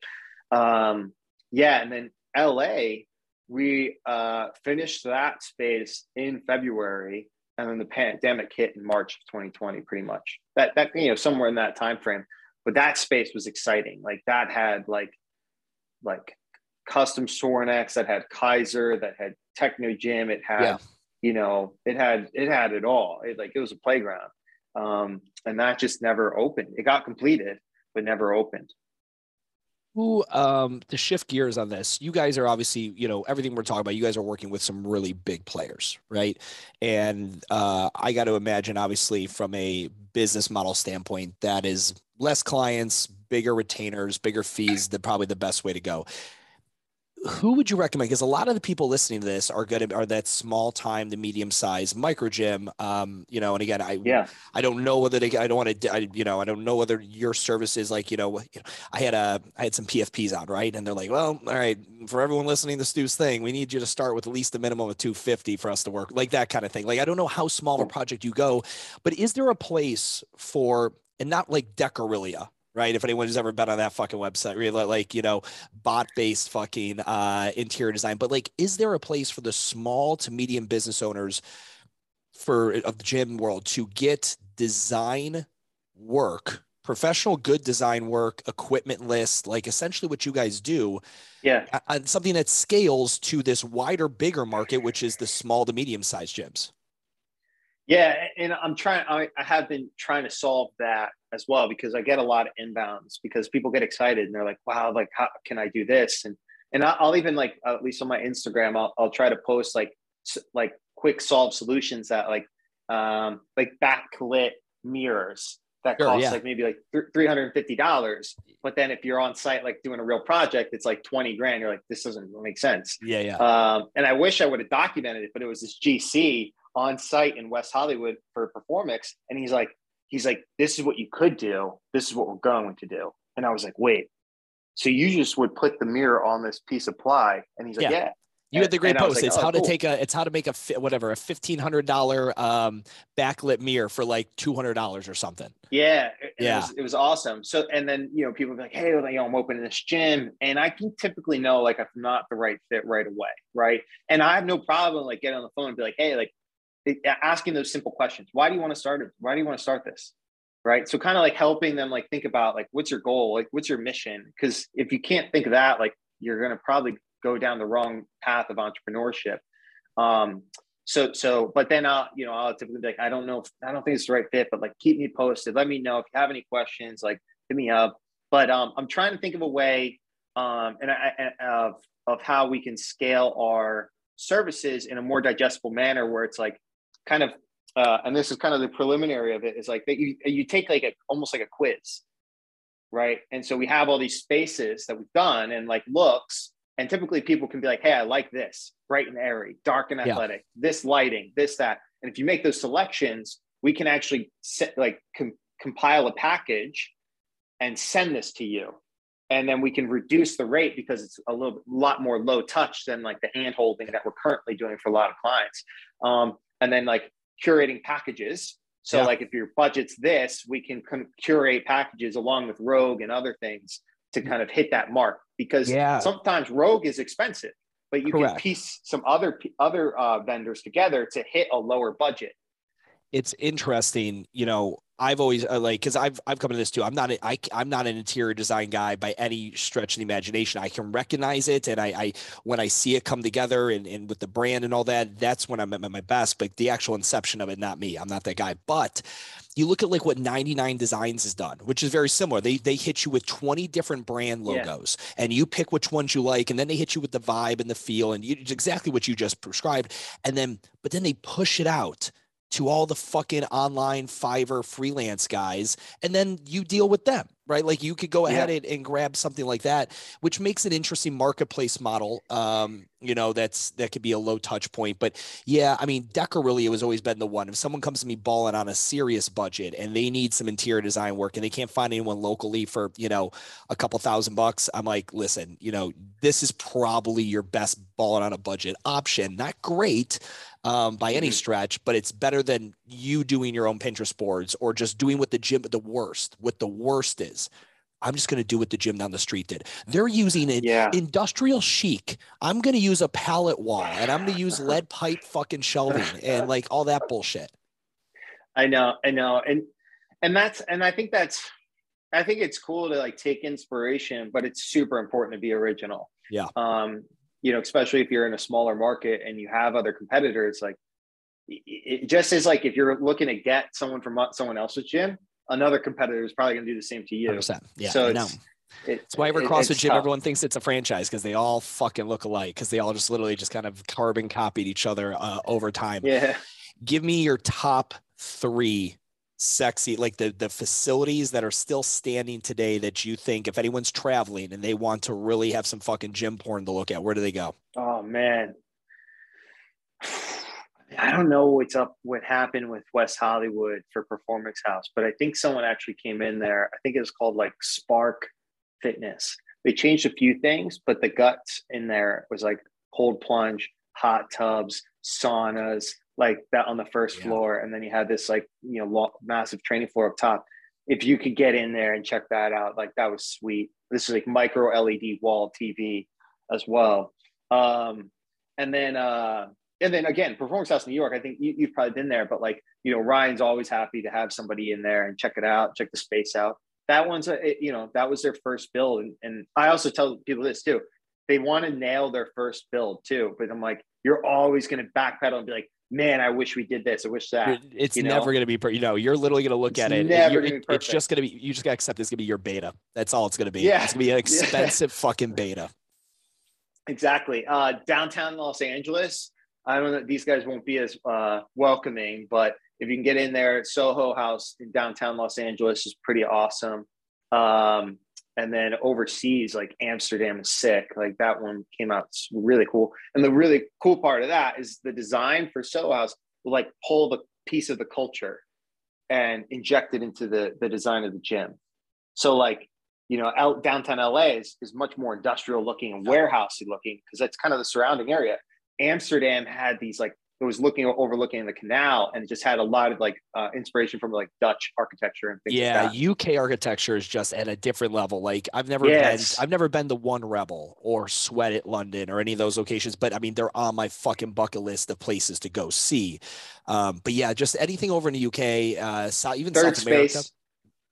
um, yeah. And then L A, we, uh, finished that space in February, and then the pandemic hit in March of twenty twenty, pretty much that, that, you know, somewhere in that time frame. But that space was exciting. Like that had like, like custom Sornex, that had Kaiser, that had Techno Gym. It had, yeah. you know, it had, it had it all. It like, it was a playground. Um, and that just never opened. It got completed, but never opened. Who, um, to shift gears on this, you guys are obviously, you know, everything we're talking about, you guys are working with some really big players, right? And uh, I got to imagine, obviously, from a business model standpoint, that is less clients, bigger retainers, bigger fees, that probably the best way to go. Who would you recommend? Because a lot of the people listening to this are going to are that small time, the medium size micro gym. Um, you know, and again, I, yeah. I don't know whether they, I don't want to, I, you know, I don't know whether your service is like, you know, I had a, I had some P F Ps out, right? And they're like, well, all right, for everyone listening to Stu's thing, we need you to start with at least a minimum of two fifty for us to work, like that kind of thing. Like, I don't know how small a project you go, but is there a place for, and not like Decorelia, right? If anyone has ever been on that fucking website, really, like, you know, bot-based fucking uh, interior design. But like, is there a place for the small to medium business owners for of the gym world to get design work, professional good design work, equipment list, like essentially what you guys do? Yeah. On something that scales to this wider, bigger market, which is the small to medium-sized gyms. Yeah. And I'm trying, I, I have been trying to solve that as well, because I get a lot of inbounds because people get excited and they're like, wow, like, how can I do this? And, and I'll even like, at least on my Instagram, I'll, I'll try to post like, like quick solve solutions that like, um, like backlit mirrors that sure, cost yeah. like maybe like three hundred fifty dollars. But then if you're on site, like doing a real project, it's like twenty grand. You're like, this doesn't make sense. Yeah. Yeah. Um, and I wish I would have documented it, but it was this G C on site in West Hollywood for Performix. And he's like, he's like, this is what you could do. This is what we're going to do. And I was like, wait, so you just would put the mirror on this piece of ply? And he's like, yeah, yeah. You had the great and post. Like, it's oh, how cool. to take a, it's how to make a, whatever, a fifteen hundred dollars um, backlit mirror for like two hundred dollars or something. Yeah. It, yeah. It was, it was awesome. So, and then, you know, people would be like, hey, you know, I'm opening this gym. And I can typically know, like, I'm not the right fit right away. Right. And I have no problem, like, getting on the phone and be like, hey, like, asking those simple questions. Why do you want to start it? Why do you want to start this? Right. So kind of like helping them, like, think about like, what's your goal? Like, what's your mission? Cause if you can't think of that, like, you're going to probably go down the wrong path of entrepreneurship. Um, so, so, but then I'll, you know, I'll typically be like, I don't know if, I don't think it's the right fit, but like, keep me posted. Let me know if you have any questions, like, hit me up. But, um, I'm trying to think of a way, um, and I, and of, of how we can scale our services in a more digestible manner where it's like, kind of, uh, and this is kind of the preliminary of it, is like that you, you take like a, almost like a quiz, right? And so we have all these spaces that we've done and like looks, and typically people can be like, hey, I like this, bright and airy, dark and athletic, yeah. this lighting, this, that. And if you make those selections, we can actually set, like com compile a package and send this to you. And then we can reduce the rate because it's a little lot more low touch than like the hand holding that we're currently doing for a lot of clients. Um, And then like curating packages. So yeah. like if your budget's this, we can curate packages along with Rogue and other things to kind of hit that mark, because yeah. sometimes Rogue is expensive, but you Correct. Can piece some other, other uh, vendors together to hit a lower budget. it's interesting, you know, I've always uh, like, cause I've, I've come to this too. I'm not, a, I, I'm not an interior design guy by any stretch of the imagination. I can recognize it. And I, I when I see it come together and, and with the brand and all that, that's when I'm at my best, but the actual inception of it, not me, I'm not that guy. But you look at like what ninety-nine designs has done, which is very similar. They, they hit you with twenty different brand logos yeah. and you pick which ones you like. And then they hit you with the vibe and the feel and you, exactly what you just prescribed. And then, but then they push it out to all the fucking online Fiverr freelance guys. And then you deal with them, right? Like you could go ahead yeah. and, and grab something like that, which makes an interesting marketplace model. Um, you know, that's, that could be a low touch point, but yeah, I mean, Decker really has always been the one. If someone comes to me balling on a serious budget and they need some interior design work and they can't find anyone locally for, you know, a couple thousand bucks, I'm like, listen, you know, this is probably your best balling on a budget option. Not great, Um, by any stretch, but it's better than you doing your own Pinterest boards or just doing what the gym, the worst, what the worst is. I'm just going to do what the gym down the street did. They're using an yeah. industrial chic. I'm going to use a pallet wall and I'm going to use lead pipe fucking shelving and like all that bullshit. I know, I know. And, and that's, and I think that's, I think it's cool to like take inspiration, but it's super important to be original. Yeah. Um, you know, especially if you're in a smaller market and you have other competitors, like it just is like, if you're looking to get someone from someone else's gym, another competitor is probably going to do the same to you. one hundred percent. Yeah, so it's, it, it's why every CrossFit gym, tough. Everyone thinks it's a franchise because they all fucking look alike. Cause they all just literally just kind of carbon copied each other uh, over time. Yeah. Give me your top three sexy, like the, the facilities that are still standing today that you think if anyone's traveling and they want to really have some fucking gym porn to look at, where do they go? Oh man. I don't know what's up, what happened with West Hollywood for Performix House, but I think someone actually came in there. I think it was called like Spark Fitness. They changed a few things, but the guts in there was like cold plunge, hot tubs, saunas, like that on the first yeah. floor. And then you had this like, you know, long, massive training floor up top. If you could get in there and check that out, like that was sweet. This is like micro L E D wall T V as well. Um, and then, uh, and then again, Performance House in New York, I think you, you've probably been there, but like, you know, Ryan's always happy to have somebody in there and check it out, check the space out. That one's, a, it, you know, that was their first build. And, and I also tell people this too, they want to nail their first build too. But I'm like, you're always going to backpedal and be like, man, I wish we did this. I wish that. It's you know? never going to be, per- you know, you're literally going to look it's at it. Never gonna be it's just going to be, you just got to accept it's going to be your beta. That's all it's going to be. Yeah. It's going to be an expensive yeah. fucking beta. Exactly. Uh, downtown Los Angeles. I don't know. These guys won't be as uh, welcoming, but if you can get in there, Soho House in downtown Los Angeles is pretty awesome. Um, and then overseas, like Amsterdam is sick. Like that one came out really cool. And the really cool part of that is the design for Soho House will like pull the piece of the culture and inject it into the, the design of the gym. So like, you know, out downtown L A is, is much more industrial looking and warehousey looking because that's kind of the surrounding area. Amsterdam had these like, it was looking overlooking the canal and it just had a lot of like uh, inspiration from like Dutch architecture and things yeah, like that. Yeah, U K architecture is just at a different level. Like I've never yes. been, I've never been to One Rebel or Sweat at London or any of those locations, but I mean, they're on my fucking bucket list of places to go see. Um, but yeah, just anything over in the U K, uh, South, even Third South Space. America.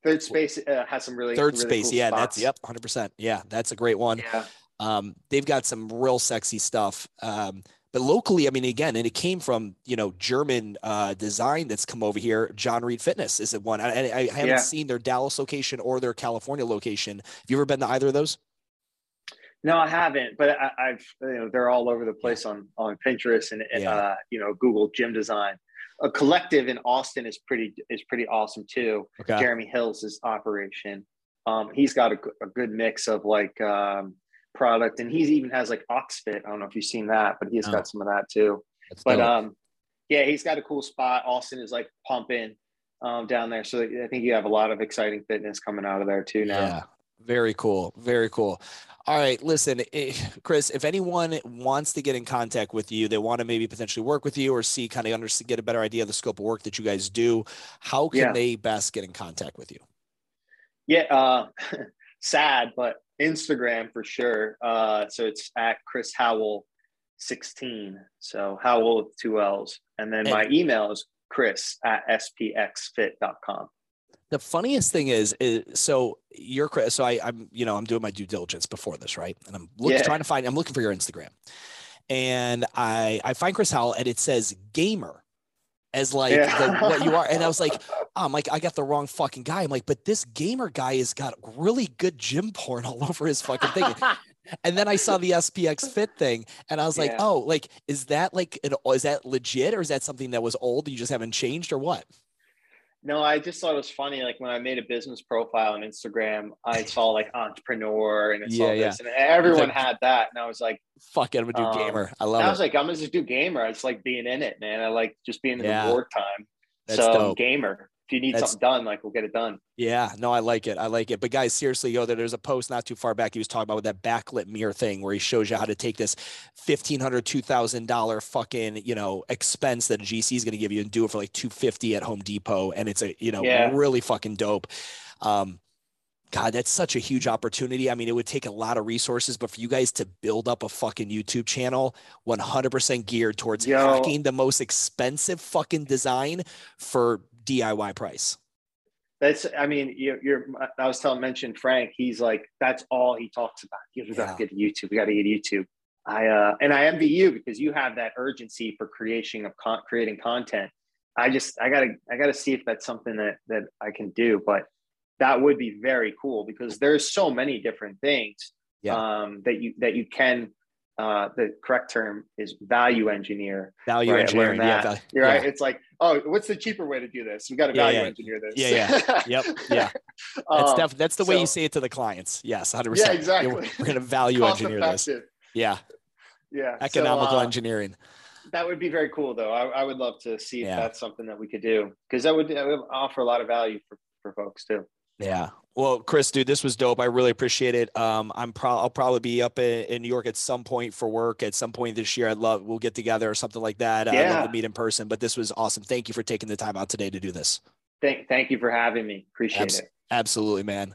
Third Space uh, has some really Third really Space, cool yeah, spots. That's, yep, one hundred percent. Yeah, that's a great one. Yeah. Um, they've got some real sexy stuff. Um, But locally, I mean, again, and it came from, you know, German uh, design that's come over here. John Reed Fitness is the one. I, I, I haven't yeah. seen their Dallas location or their California location. Have you ever been to either of those? No, I haven't. But I, I've, you know, they're all over the place yeah. on, on Pinterest and, and yeah. uh, you know, Google gym design. A collective in Austin is pretty is pretty awesome, too. Okay. Jeremy Hill's operation. Um, he's got a, a good mix of like um, – product, and he's even has like Oxfit. I don't know if you've seen that, but he's oh. got some of that too. That's but dope. um yeah, he's got a cool spot. Austin is like pumping um down there, so I think you have a lot of exciting fitness coming out of there too now. Yeah, very cool, very cool. All right, listen, Chris, if anyone wants to get in contact with you, they want to maybe potentially work with you or see kind of understand, get a better idea of the scope of work that you guys do, how can yeah. they best get in contact with you? Yeah, uh sad, but Instagram for sure. Uh, so it's at Chris Howell sixteen. So Howell with two L's. And then and my email is Chris at S P X fit dot com. The funniest thing is, is so you're Chris. So I, I'm, you know, I'm doing my due diligence before this, right? And I'm look, yeah. trying to find, I'm looking for your Instagram, and I, I find Chris Howell, and it says gamer as like yeah. the, what you are. And I was like, I'm like, I got the wrong fucking guy. I'm like, but this gamer guy has got really good gym porn all over his fucking thing. And then I saw the S P X fit thing, and I was like, yeah. oh, like, is that like, an, is that legit, or is that something that was old that you just haven't changed, or what? No, I just thought it was funny. Like when I made a business profile on Instagram, I saw like entrepreneur and it's yeah, all this, yeah. and everyone like, had that. And I was like, fuck it, I'm gonna do um, gamer. I love it. I was it. like, I'm gonna just do gamer. It's like being in it, man. I like just being in yeah. the board time. That's so dope. Gamer. If you need That's, something done, like we'll get it done. Yeah, no, I like it. I like it. But guys, seriously, yo, there, there's a post not too far back. He was talking about with that backlit mirror thing where he shows you how to take this fifteen hundred, two thousand dollar fucking, you know, expense that a G C is going to give you and do it for like two fifty at Home Depot. And it's a, you know, yeah. really fucking dope. Um, God, that's such a huge opportunity. I mean, it would take a lot of resources, but for you guys to build up a fucking YouTube channel, one hundred percent geared towards yo. hacking the most expensive fucking design for D I Y price. That's, I mean, you're, you're I was telling, mentioned Frank, he's like, that's all he talks about. You yeah. got to get YouTube. We got to get YouTube. I, uh, and I envy you because you have that urgency for creation of con creating content. I just, I gotta, I gotta see if that's something that, that I can do, but that would be very cool because there's so many different things yeah. um, that you, that you can, uh, the correct term is value engineer. Value right? engineering. Yeah, value, You're yeah. right. It's like, oh, what's the cheaper way to do this? We got to yeah, value yeah. engineer this. Yeah, yeah, yep, yeah. That's um, def that's the way so, you say it to the clients. Yes, one hundred percent. Yeah, exactly. We're, we're going to value Cost engineer effective. this. Yeah, yeah. Economical so, uh, engineering. That would be very cool, though. I, I would love to see if yeah. that's something that we could do because that would, that would offer a lot of value for, for folks too. Yeah. Well, Chris, dude, this was dope. I really appreciate it. Um, I'm pro I'll probably be up in, in New York at some point for work at some point this year. I'd love, we'll get together or something like that. Yeah. I'd love to meet in person, but this was awesome. Thank you for taking the time out today to do this. Thank, thank you for having me. Appreciate Abs it. Absolutely, man.